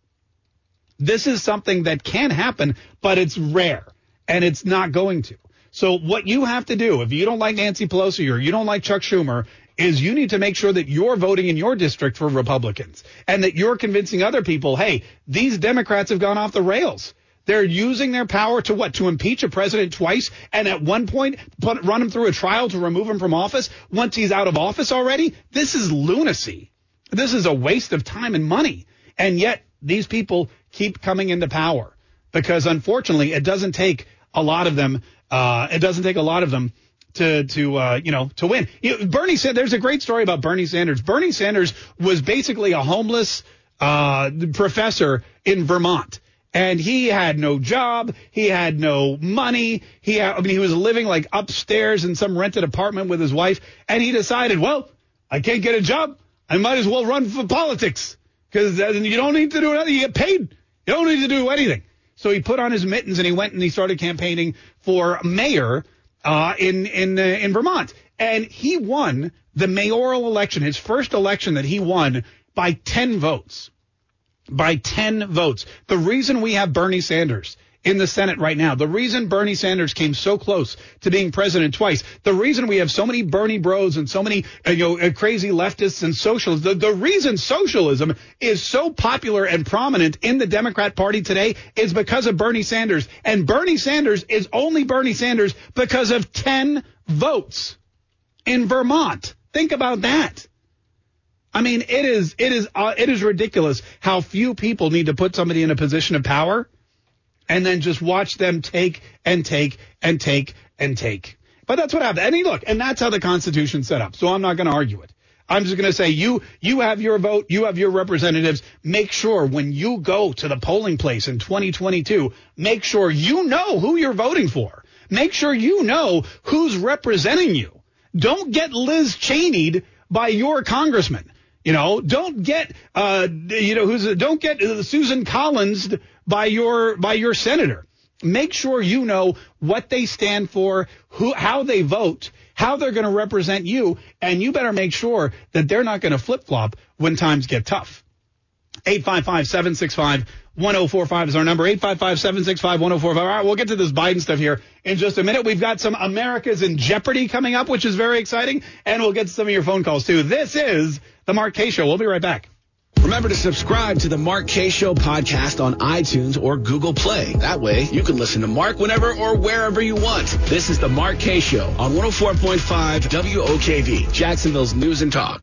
This is something that can happen, but it's rare, and it's not going to. So what you have to do, if you don't like Nancy Pelosi or you don't like Chuck Schumer, is you need to make sure that you're voting in your district for Republicans and that you're convincing other people, hey, these Democrats have gone off the rails. They're using their power to what? To impeach a president twice and at one point put, run him through a trial to remove him from office once he's out of office already? This is lunacy. This is a waste of time and money. And yet these people keep coming into power because, unfortunately, it doesn't take a lot of them. Uh, it doesn't take a lot of them to to, uh, you know, to win. You know, Bernie said there's a great story about Bernie Sanders. Bernie Sanders was basically a homeless uh, professor in Vermont. And he had no job. He had no money. He had, I mean, he was living like upstairs in some rented apartment with his wife. And he decided, well, I can't get a job. I might as well run for politics because you don't need to do anything. You get paid. You don't need to do anything. So he put on his mittens and he went and he started campaigning for mayor uh, in in uh, in Vermont. And he won the mayoral election, his first election that he won by ten votes. By ten votes. The reason we have Bernie Sanders in the Senate right now, the reason Bernie Sanders came so close to being president twice, the reason we have so many Bernie bros and so many uh, you know, crazy leftists and socialists, the, the reason socialism is so popular and prominent in the Democrat Party today is because of Bernie Sanders. And Bernie Sanders is only Bernie Sanders because of ten votes in Vermont. Think about that. I mean, it is it is uh, it is ridiculous how few people need to put somebody in a position of power and then just watch them take and take and take and take. But that's what happened. And he, look, and that's how the Constitution's set up. So I'm not going to argue it. I'm just going to say you you have your vote. You have your representatives. Make sure when you go to the polling place in twenty twenty-two, make sure you know who you're voting for. Make sure you know who's representing you. Don't get Liz Cheney'd by your congressman. You know, don't get, uh, you know, who's don't get Susan Collins by your by your senator. Make sure you know what they stand for, who, how they vote, how they're going to represent you. And you better make sure that they're not going to flip flop when times get tough. eight five five, seven six five, one oh four five is our number. eight five five, seven six five, one oh four five. All right, we'll get to this Biden stuff here in just a minute. We've got some America's in Jeopardy coming up, which is very exciting. And we'll get to some of your phone calls, too. This is The Mark Kaye Show. We'll be right back. Remember to subscribe to The Mark Kaye Show podcast on iTunes or Google Play. That way, you can listen to Mark whenever or wherever you want. This is The Mark Kaye Show on one oh four point five W O K V, Jacksonville's News and Talk.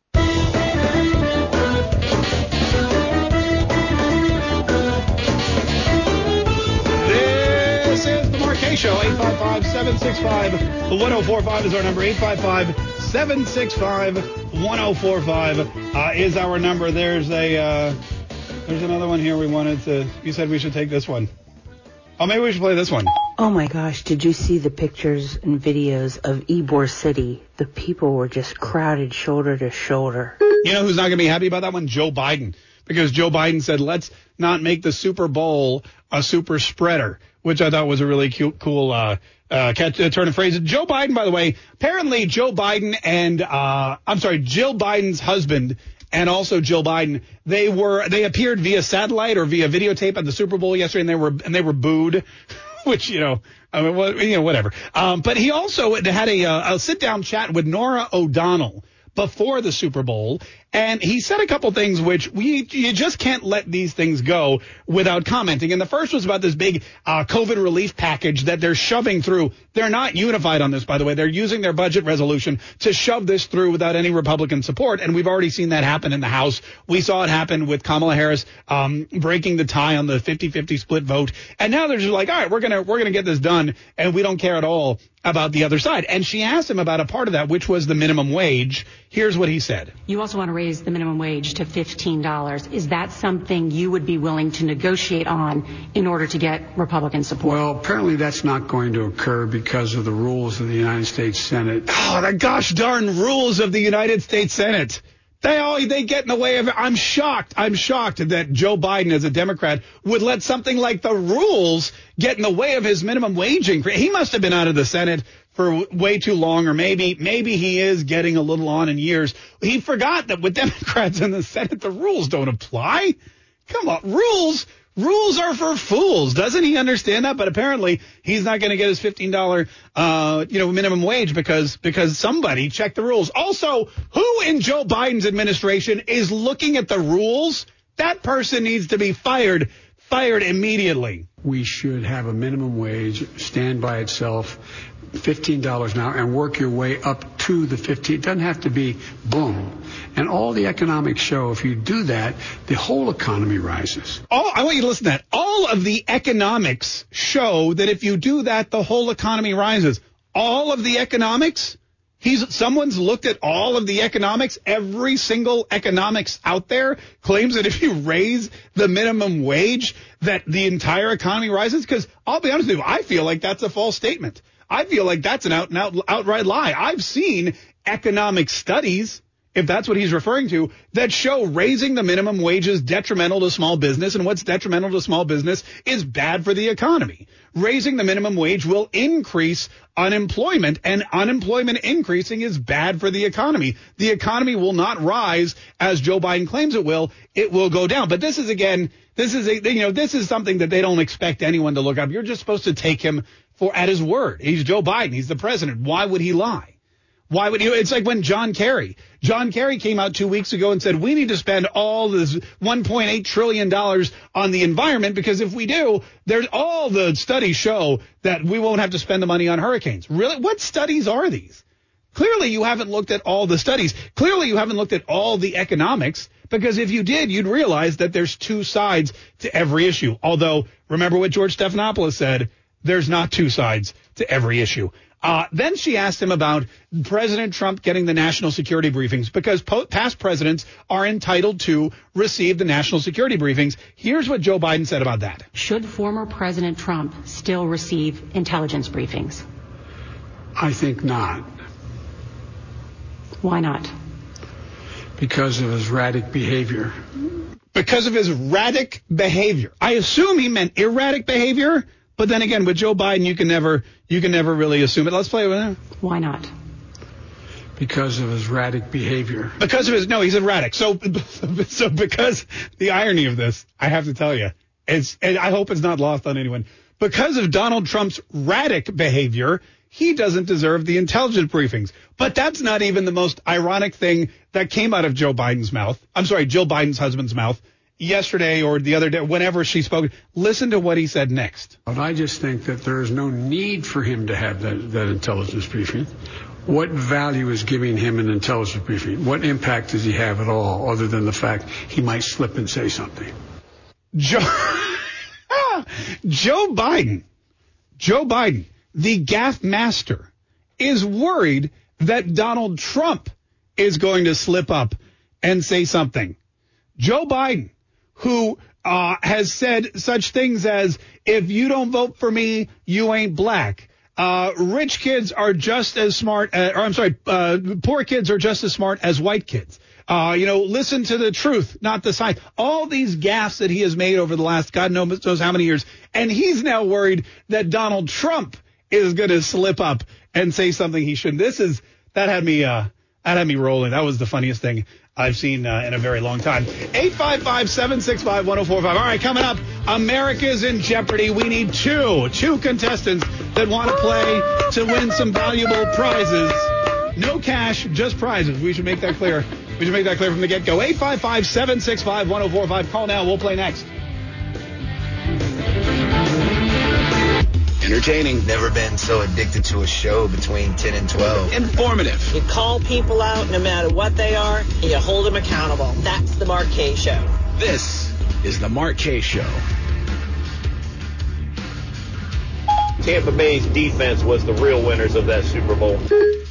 Show eight five five, seven six five, one oh four five is our number. Eight five five, seven six five, one oh four five uh, is our number. There's a uh, there's another one here we wanted to. You said we should take this one. Oh, maybe we should play this one. Oh my gosh, did you see the pictures and videos of Ybor City? The people were just crowded shoulder to shoulder. You know who's not going to be happy about that one? Joe Biden. Because Joe Biden said, let's not make the Super Bowl a super spreader, which I thought was a really cute, cool uh, uh, catch, uh, turn of phrase. Joe Biden, by the way, apparently Joe Biden and uh, I'm sorry, Jill Biden's husband and also Jill Biden, they were they appeared via satellite or via videotape at the Super Bowl yesterday, and they were and they were booed, which, you know, I mean, well, you know, whatever. Um, but he also had a, a sit down chat with Nora O'Donnell before the Super Bowl, And he said a couple things which we you just can't let these things go without commenting. And the first was about this big uh, COVID relief package that they're shoving through. They're not unified on this, by the way. They're using their budget resolution to shove this through without any Republican support. And we've already seen that happen in the House. We saw it happen with Kamala Harris um, breaking the tie on the fifty-fifty split vote. And now they're just like, all right, we're going to we're going to get this done. And we don't care at all about the other side. And she asked him about a part of that, which was the minimum wage. Here's what he said. You also want to raise the minimum wage to fifteen dollars. Is that something you would be willing to negotiate on in order to get Republican support? Well, apparently that's not going to occur because of the rules of the United States Senate. Oh, the gosh darn rules of the United States Senate. They all, they get in the way of it. I'm shocked. I'm shocked that Joe Biden, as a Democrat, would let something like the rules get in the way of his minimum wage increase. He must have been out of the Senate for way too long, or maybe maybe he is getting a little on in years. He forgot that with Democrats in the Senate, the rules don't apply. Come on, rules. Rules are for fools. Doesn't he understand that? But apparently he's not going to get his fifteen dollars uh, you know, minimum wage because because somebody checked the rules. Also, who in Joe Biden's administration is looking at the rules? That person needs to be fired, fired immediately. We should have a minimum wage stand by itself, fifteen dollars an hour, and work your way up to the fifteen. It doesn't have to be boom. And all the economics show if you do that, the whole economy rises. All, I want you to listen to that. All of the economics show that if you do that, the whole economy rises. All of the economics? He's someone's looked at all of the economics. Every single economics out there claims that if you raise the minimum wage, that the entire economy rises. Because I'll be honest with you, I feel like that's a false statement. I feel like that's an out and out, outright lie. I've seen economic studies, if that's what he's referring to, that show raising the minimum wage is detrimental to small business, and what's detrimental to small business is bad for the economy. Raising the minimum wage will increase unemployment, and unemployment increasing is bad for the economy. The economy will not rise as Joe Biden claims it will. It will go down. But this is, again, this is, a, you know, this is something that they don't expect anyone to look up. You're just supposed to take him for at his word. He's Joe Biden. He's the president. Why would he lie? Why would you? It's like when John Kerry. John Kerry came out two weeks ago and said, we need to spend all this one point eight trillion dollars on the environment, because if we do, there's all the studies show that we won't have to spend the money on hurricanes. Really? What studies are these? Clearly, you haven't looked at all the studies. Clearly, you haven't looked at all the economics, because if you did, you'd realize that there's two sides to every issue. Although, remember what George Stephanopoulos said, there's not two sides to every issue. Uh, then she asked him about President Trump getting the national security briefings, because po- past presidents are entitled to receive the national security briefings. Here's what Joe Biden said about that. Should former President Trump still receive intelligence briefings? I think not. Why not? Because of his erratic behavior. Because of his erratic behavior. I assume he meant erratic behavior. But then again, with Joe Biden, you can never you can never really assume it. Let's play with him. Why not? Because of his erratic behavior. Because of his no, he's erratic. So so because the irony of this, I have to tell you, it's and I hope it's not lost on anyone. Because of Donald Trump's erratic behavior, he doesn't deserve the intelligence briefings. But that's not even the most ironic thing that came out of Joe Biden's mouth. I'm sorry, Jill Biden's husband's mouth. Yesterday or the other day, whenever she spoke, listen to what he said next. But I just think that there is no need for him to have that, that intelligence briefing. What value is giving him an intelligence briefing? What impact does he have at all, other than the fact he might slip and say something? Joe, Joe Biden, Joe Biden, the gaffe master, is worried that Donald Trump is going to slip up and say something. Joe Biden, who uh, has said such things as, if you don't vote for me, you ain't black. Uh, rich kids are just as smart, uh, or I'm sorry, uh, poor kids are just as smart as white kids. Uh, you know, listen to the truth, not the science. All these gaffes that he has made over the last God knows how many years. And he's now worried that Donald Trump is going to slip up and say something he shouldn't. This is, that had me, uh, that had me rolling. That was the funniest thing I've seen uh, in a very long time. eight five five, seven six five, one oh four five. All right, coming up, America's in Jeopardy. We need two, two contestants that want to play to win some valuable prizes. No cash, just prizes. We should make that clear. We should make that clear from the get-go. eight five five, seven six five, one oh four five. Call now. We'll play next. Entertaining. Never been so addicted to a show between ten and twelve. Informative. You call people out no matter what they are, and you hold them accountable. That's the Mark Kaye Show. This is the Mark Kaye Show. Tampa Bay's defense was the real winners of that Super Bowl.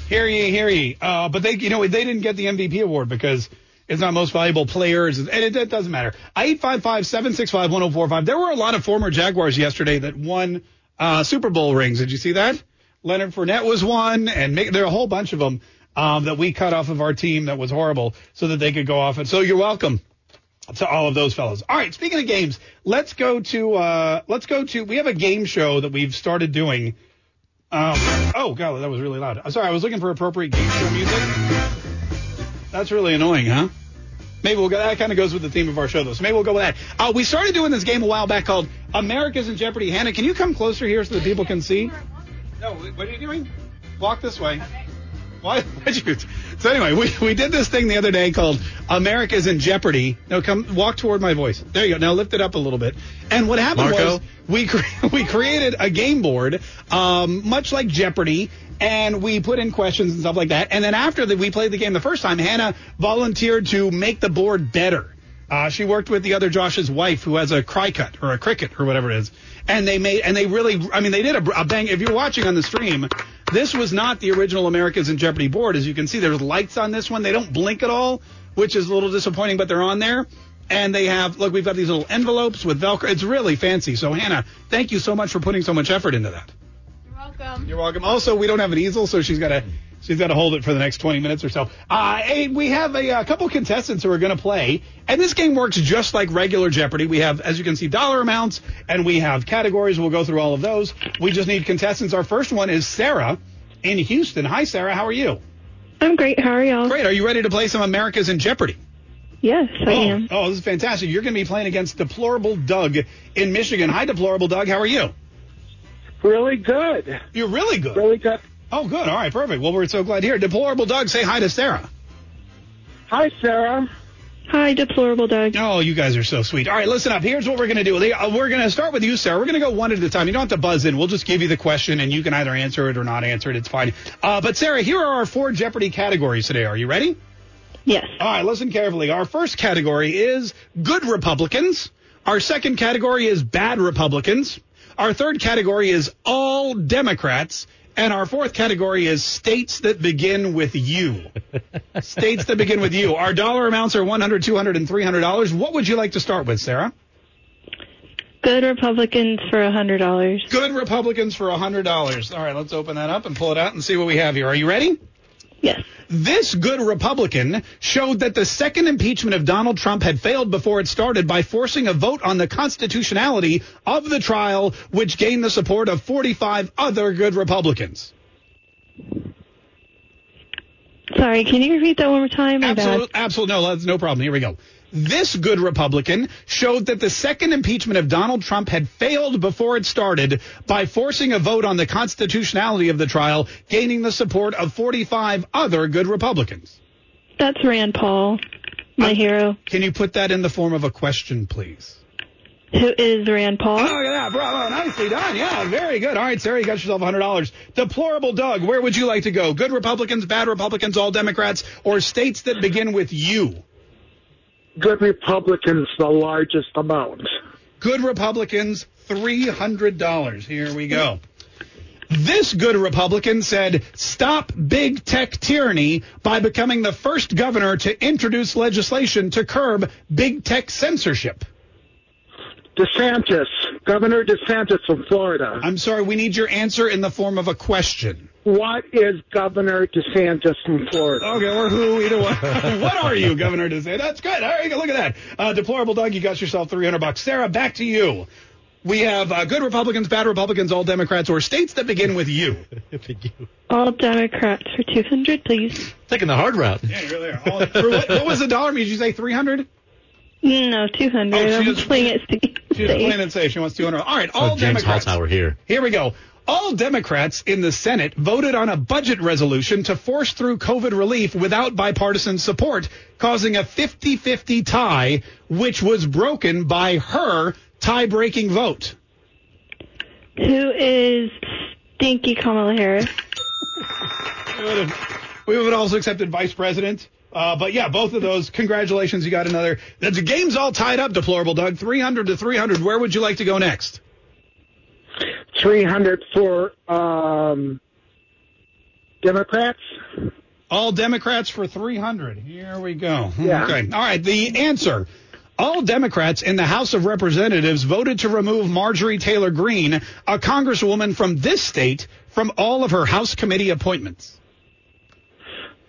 Hear ye, hear ye. Uh, but they, you know, they didn't get the M V P award because it's not most valuable players, and it, it doesn't matter. eight five five, seven six five, one oh four five. There were a lot of former Jaguars yesterday that won uh, Super Bowl rings. Did you see that? Leonard Fournette was one, and make, there are a whole bunch of them um, that we cut off of our team that was horrible so that they could go off. And so you're welcome to all of those fellows. All right, speaking of games, let's go to uh, let's go to we have a game show that we've started doing. Um, oh god, that was really loud. I'm sorry, I was looking for appropriate game show music. That's really annoying, huh? Maybe we'll go. That kind of goes with the theme of our show, though. So maybe we'll go with that. Uh, we started doing this game a while back called America's in Jeopardy. Hannah, can you come closer here so that people can see? No, what are you doing? Walk this way. Okay. Why would you? So anyway, we, we did this thing the other day called America's in Jeopardy. No, come walk toward my voice. There you go. Now lift it up a little bit. And what happened Marco? was we cre- we created a game board, um, much like Jeopardy, and we put in questions and stuff like that. And then after that, we played the game the first time. Hannah volunteered to make the board better. Uh, she worked with the other Josh's wife, who has a crycut or a cricket or whatever it is. And they made, and they really, I mean, they did a, a bang. If you're watching on the stream, this was not the original America's in Jeopardy board. As you can see, there's lights on this one. They don't blink at all, which is a little disappointing, but they're on there. And they have, look, we've got these little envelopes with Velcro. It's really fancy. So, Hannah, thank you so much for putting so much effort into that. You're welcome. You're welcome. Also, we don't have an easel, so she's got to, she's got to hold it for the next twenty minutes or so. Uh, and we have a, a couple contestants who are going to play. And this game works just like regular Jeopardy. We have, as you can see, dollar amounts, and we have categories. We'll go through all of those. We just need contestants. Our first one is Sarah in Houston. Hi, Sarah. How are you? I'm great. How are y'all? Great. Are you ready to play some America's in Jeopardy? Yes, I oh, am. Oh, this is fantastic. You're going to be playing against Deplorable Doug in Michigan. Hi, Deplorable Doug. How are you? Really good. You're really good? Really good. Oh, good. All right. Perfect. Well, we're so glad to hear. Deplorable Doug, say hi to Sarah. Hi, Sarah. Hi, Deplorable Doug. Oh, you guys are so sweet. All right. Listen up. Here's what we're going to do. We're going to start with you, Sarah. We're going to go one at a time. You don't have to buzz in. We'll just give you the question, and you can either answer it or not answer it. It's fine. Uh, but, Sarah, here are our four Jeopardy categories today. Are you ready? Yes. All right. Listen carefully. Our first category is good Republicans. Our second category is bad Republicans. Our third category is all Democrats. And our fourth category is states that begin with U. States that begin with U. Our dollar amounts are one hundred dollars, two hundred dollars, and three hundred dollars. What would you like to start with, Sarah? Good Republicans for one hundred dollars. Good Republicans for one hundred dollars. All right, let's open that up and pull it out and see what we have here. Are you ready? Yes. This good Republican showed that the second impeachment of Donald Trump had failed before it started by forcing a vote on the constitutionality of the trial, which gained the support of forty-five other good Republicans. Sorry, can you repeat that one more time? Absolutely. Absolute, no, that's no problem. Here we go. This good Republican showed that the second impeachment of Donald Trump had failed before it started by forcing a vote on the constitutionality of the trial, gaining the support of forty-five other good Republicans. That's Rand Paul, my uh, hero. Can you put that in the form of a question, please? Who is Rand Paul? Oh, look at that. Bravo. Nicely done. Yeah, very good. All right, Sarah, you got yourself one hundred dollars. Deplorable Doug, where would you like to go? Good Republicans, bad Republicans, all Democrats, or states that begin with U? Good Republicans, the largest amount. Good Republicans, three hundred dollars. Here we go. This good Republican said, stop big tech tyranny by becoming the first governor to introduce legislation to curb big tech censorship. DeSantis, Governor DeSantis from Florida. I'm sorry, we need your answer in the form of a question. What is Governor DeSantis from Florida? Okay, or who, either one. What are you, Governor DeSantis? That's good. All right, look at that. Uh, Deplorable Doug, you got yourself three hundred bucks. Sarah, back to you. We have uh, good Republicans, bad Republicans, all Democrats, or states that begin with U. All Democrats for two hundred, please. Taking the hard route. Yeah, you really are. All, for what, what was the dollar? Did you say three hundred? No, two hundred. Oh, I'm just playing it safe. She's playing it safe. She wants two hundred. All right, all oh, James Democrats. James Holzhauer here. Here we go. All Democrats in the Senate voted on a budget resolution to force through COVID relief without bipartisan support, causing a fifty-fifty tie, which was broken by her tie-breaking vote. Who is stinky Kamala Harris? we, would have, we would have also accepted Vice President. Uh, but, yeah, both of those. Congratulations. You got another. The game's all tied up, Deplorable Doug. three hundred to three hundred. Where would you like to go next? three hundred for um, Democrats. All Democrats for three hundred. Here we go. Yeah. Okay. All right. The answer. All Democrats in the House of Representatives voted to remove Marjorie Taylor Greene, a congresswoman from this state, from all of her House committee appointments.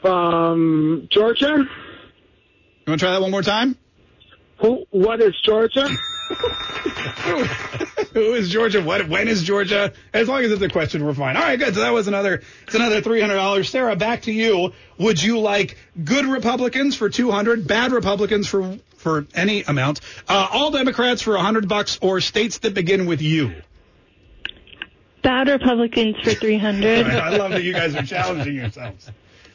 Um, Georgia? You want to try that one more time? Who? What is Georgia? Who is Georgia? What? When is Georgia? As long as it's a question, we're fine. All right, good. So that was another. It's another three hundred dollars. Sarah, back to you. Would you like good Republicans for two hundred, bad Republicans for for any amount, uh, all Democrats for a hundred bucks, or states that begin with U? Bad Republicans for three hundred. Right, I love that you guys are challenging yourselves.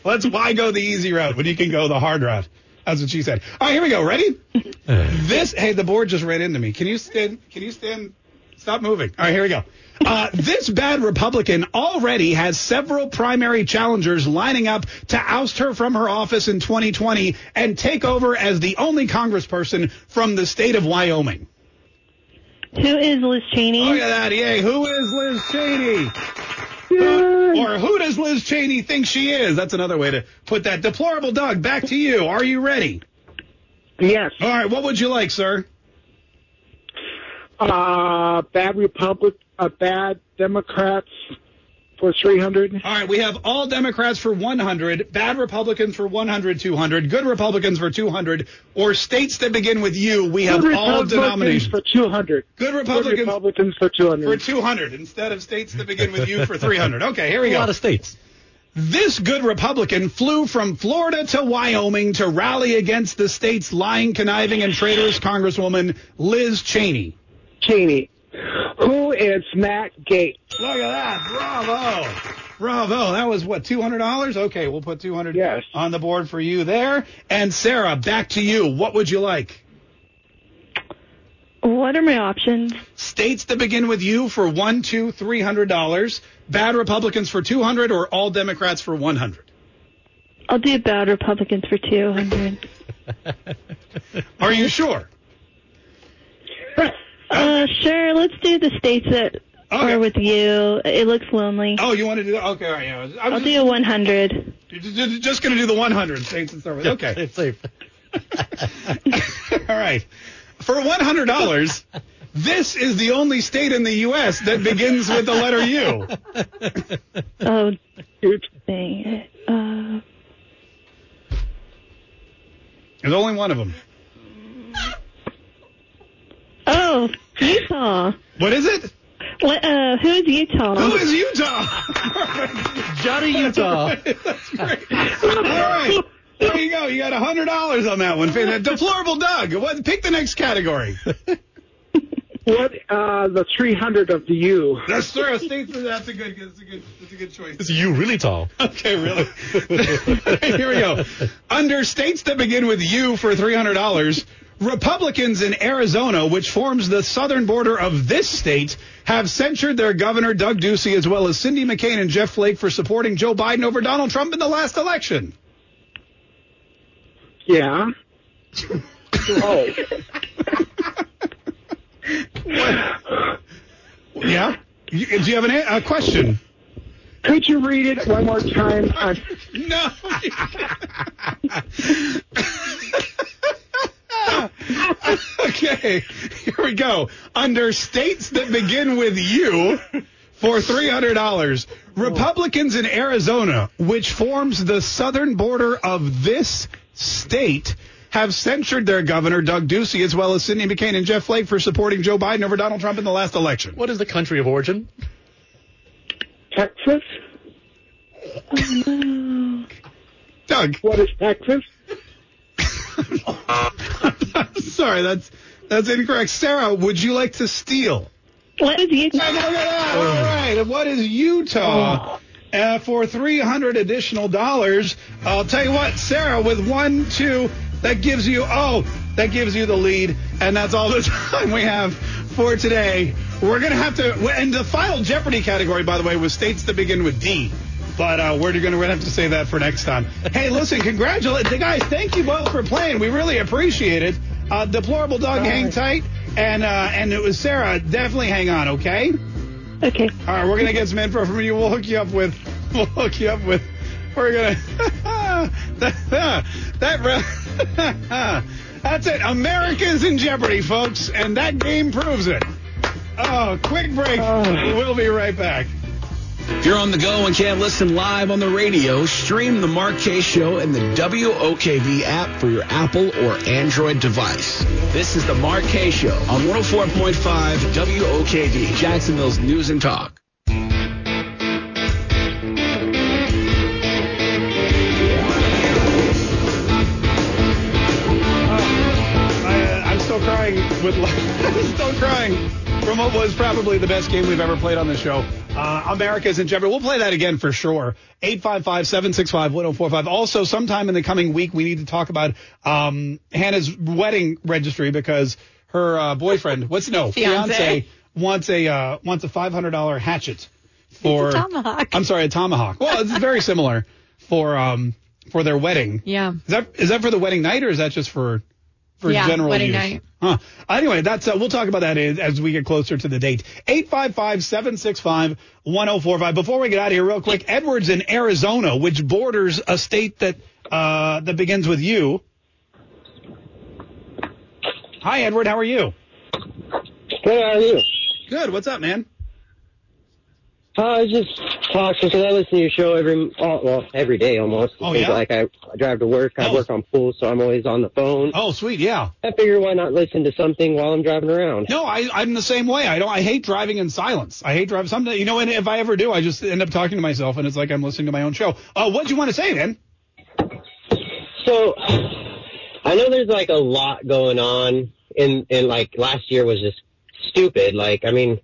Let's why go the easy route when you can go the hard route. That's what she said. All right, here we go. Ready? This. Hey, the board just ran into me. Can you stand? Can you stand? Stop moving. All right, here we go. Uh, this bad Republican already has several primary challengers lining up to oust her from her office in twenty twenty and take over as the only congressperson from the state of Wyoming. Who is Liz Cheney? Look at that. Yay. Who is Liz Cheney? Uh, or who does Liz Cheney think she is? That's another way to put that. Deplorable Doug, back to you. Are you ready? Yes. All right. What would you like, sir? Uh, bad Republic, uh, bad Democrats for three hundred. All right. We have all Democrats for one hundred, bad Republicans for one hundred, two hundred, good Republicans for two hundred, or states that begin with U. We have all denominations. For two hundred. Good Republicans, good Republicans for two hundred. For two hundred instead of states that begin with U for three hundred. Okay, here we go. A lot of states. This good Republican flew from Florida to Wyoming to rally against the state's lying, conniving, and traitorous Congresswoman Liz Cheney. Cheney. Who is Matt Gaetz? Look at that. Bravo. Bravo. That was, what, two hundred dollars? Okay, we'll put two hundred dollars yes. on the board for you there. And, Sarah, back to you. What would you like? What are my options? States that begin with U for one, two, three hundred dollars. Bad Republicans for two hundred, or all Democrats for one hundred. I'll do bad Republicans for two hundred. Are you sure? Uh, sure. Let's do the states that okay. are with you. It looks lonely. Oh, you want to do that? Okay, all right. Yeah. I'm I'll just, do a one hundred. You're just going to do the one hundred states and start with. Okay, it's safe. All right. For one hundred dollars, this is the only state in the U S that begins with the letter U. Oh, dang it. Uh... There's only one of them. Oh, Utah. What is it? What, uh, who is Utah? Who is Utah? Johnny Utah. That's great. All right. There you go. You got one hundred dollars on that one. Deplorable Doug. What, pick the next category. What uh, the three hundred of the U? That's true. That's a good. That's a good. That's a good choice. It's U really tall. Okay, really. Here we go. Under states that begin with U for three hundred dollars, Republicans in Arizona, which forms the southern border of this state, have censured their governor Doug Ducey as well as Cindy McCain and Jeff Flake for supporting Joe Biden over Donald Trump in the last election. Yeah. Oh. What? Yeah? You, do you have an, a question? Could you read it one more time? Uh, no. Okay. Here we go. Under states that begin with U for three hundred dollars, Republicans in Arizona, which forms the southern border of this state, have censured their governor, Doug Ducey, as well as Sidney McCain and Jeff Flake for supporting Joe Biden over Donald Trump in the last election. What is the country of origin? Texas. Oh, no. Doug. What is Texas? Sorry, that's that's incorrect. Sarah, would you like to steal? What is Utah? All right, and what is Utah uh, for three hundred dollars additional dollars? I'll tell you what, Sarah, with one, two, that gives you, oh, that gives you the lead. And that's all the time we have for today. We're going to have to, and the final Jeopardy category, by the way, was states that begin with D. But uh, we're going to have to say that for next time. Hey, listen, congratulate the guys. Thank you both for playing. We really appreciate it. Uh, Deplorable Dog, all hang right. tight. And uh, and it was Sarah. Definitely hang on, okay? Okay. All right, we're going to get some info from you. We'll hook you up with, we'll hook you up with, we're going to, that, that, that's it. America's in Jeopardy, folks. And that game proves it. Oh, quick break. Oh. We'll be right back. If you're on the go and can't listen live on the radio, stream the Mark Kaye Show in the W O K V app for your Apple or Android device. This is the Mark Kaye Show on one oh four point five W O K V, Jacksonville's News and Talk. Uh, I, I'm still crying with life. I'm still crying. From what was probably the best game we've ever played on the show, uh, America's in Jeopardy. We'll play that again for sure. eight five five, seven six five, one oh four five. Also, sometime in the coming week, we need to talk about um, Hannah's wedding registry because her uh, boyfriend, what's no, fiance. fiance, wants a uh, wants a five hundred dollars hatchet for. It's a tomahawk. I'm sorry, a tomahawk. Well, it's very similar for um for their wedding. Yeah. Is that is that for the wedding night or is that just for? For yeah, general use. Night. Huh. Anyway, that's uh, we'll talk about that as we get closer to the date. eight five five, seven six five, one oh four five. Before we get out of here real quick, Edwards in Arizona, which borders a state that uh, that begins with U. Hi, Edward. How are you? Hey, how are you? Good. What's up, man? Uh, I was just talking because I listen to your show every oh, well every day almost. Oh yeah. Like I, I drive to work. I oh. work on pool, so I'm always on the phone. Oh sweet, yeah. I figure why not listen to something while I'm driving around? No, I, I'm the same way. I don't. I hate driving in silence. I hate driving. Sometimes you know, and if I ever do, I just end up talking to myself, and it's like I'm listening to my own show. Uh, what do you want to say, man? So I know there's like a lot going on, and and like last year was just stupid. Like I mean.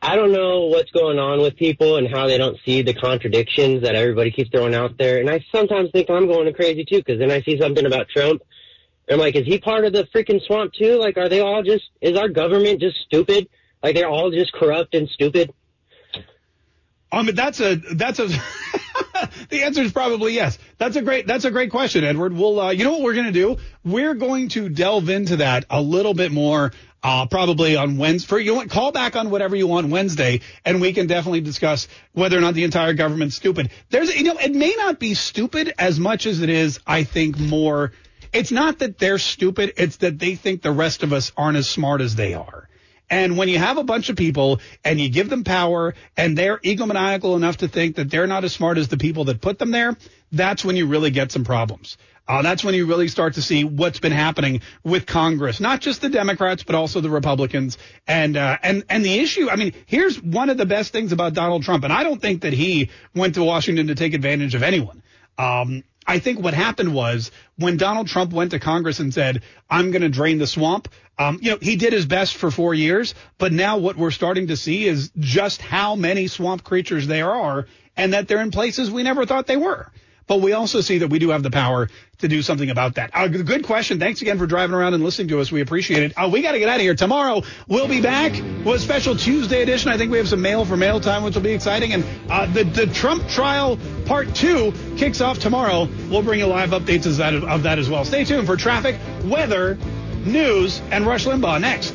I don't know what's going on with people and how they don't see the contradictions that everybody keeps throwing out there. And I sometimes think I'm going crazy, too, because then I see something about Trump. I'm like, is he part of the freaking swamp, too? Like, are they all just – is our government just stupid? Like, they're all just corrupt and stupid? Um, that's a – that's a – the answer is probably yes. That's a great – that's a great question, Edward. We'll uh, – you know what we're going to do? We're going to delve into that a little bit more – Uh, probably on Wednesday. You want call back on whatever you want Wednesday, and we can definitely discuss whether or not the entire government's stupid. There's, you know, it may not be stupid as much as it is, I think, more. It's not that they're stupid; it's that they think the rest of us aren't as smart as they are. And when you have a bunch of people and you give them power, and they're egomaniacal enough to think that they're not as smart as the people that put them there, that's when you really get some problems. Uh, that's when you really start to see what's been happening with Congress, not just the Democrats, but also the Republicans. And uh, and and the issue, I mean, here's one of the best things about Donald Trump. And I don't think that he went to Washington to take advantage of anyone. Um, I think what happened was when Donald Trump went to Congress and said, I'm going to drain the swamp. Um, you know, he did his best for four years. But now what we're starting to see is just how many swamp creatures there are and that they're in places we never thought they were. But we also see that we do have the power to do something about that. Uh, good question. Thanks again for driving around and listening to us. We appreciate it. Uh, we got to get out of here. Tomorrow we'll be back with a special Tuesday edition. I think we have some mail for mail time, which will be exciting. And uh, the, the Trump trial part two kicks off tomorrow. We'll bring you live updates of that, of that as well. Stay tuned for traffic, weather, news, and Rush Limbaugh next.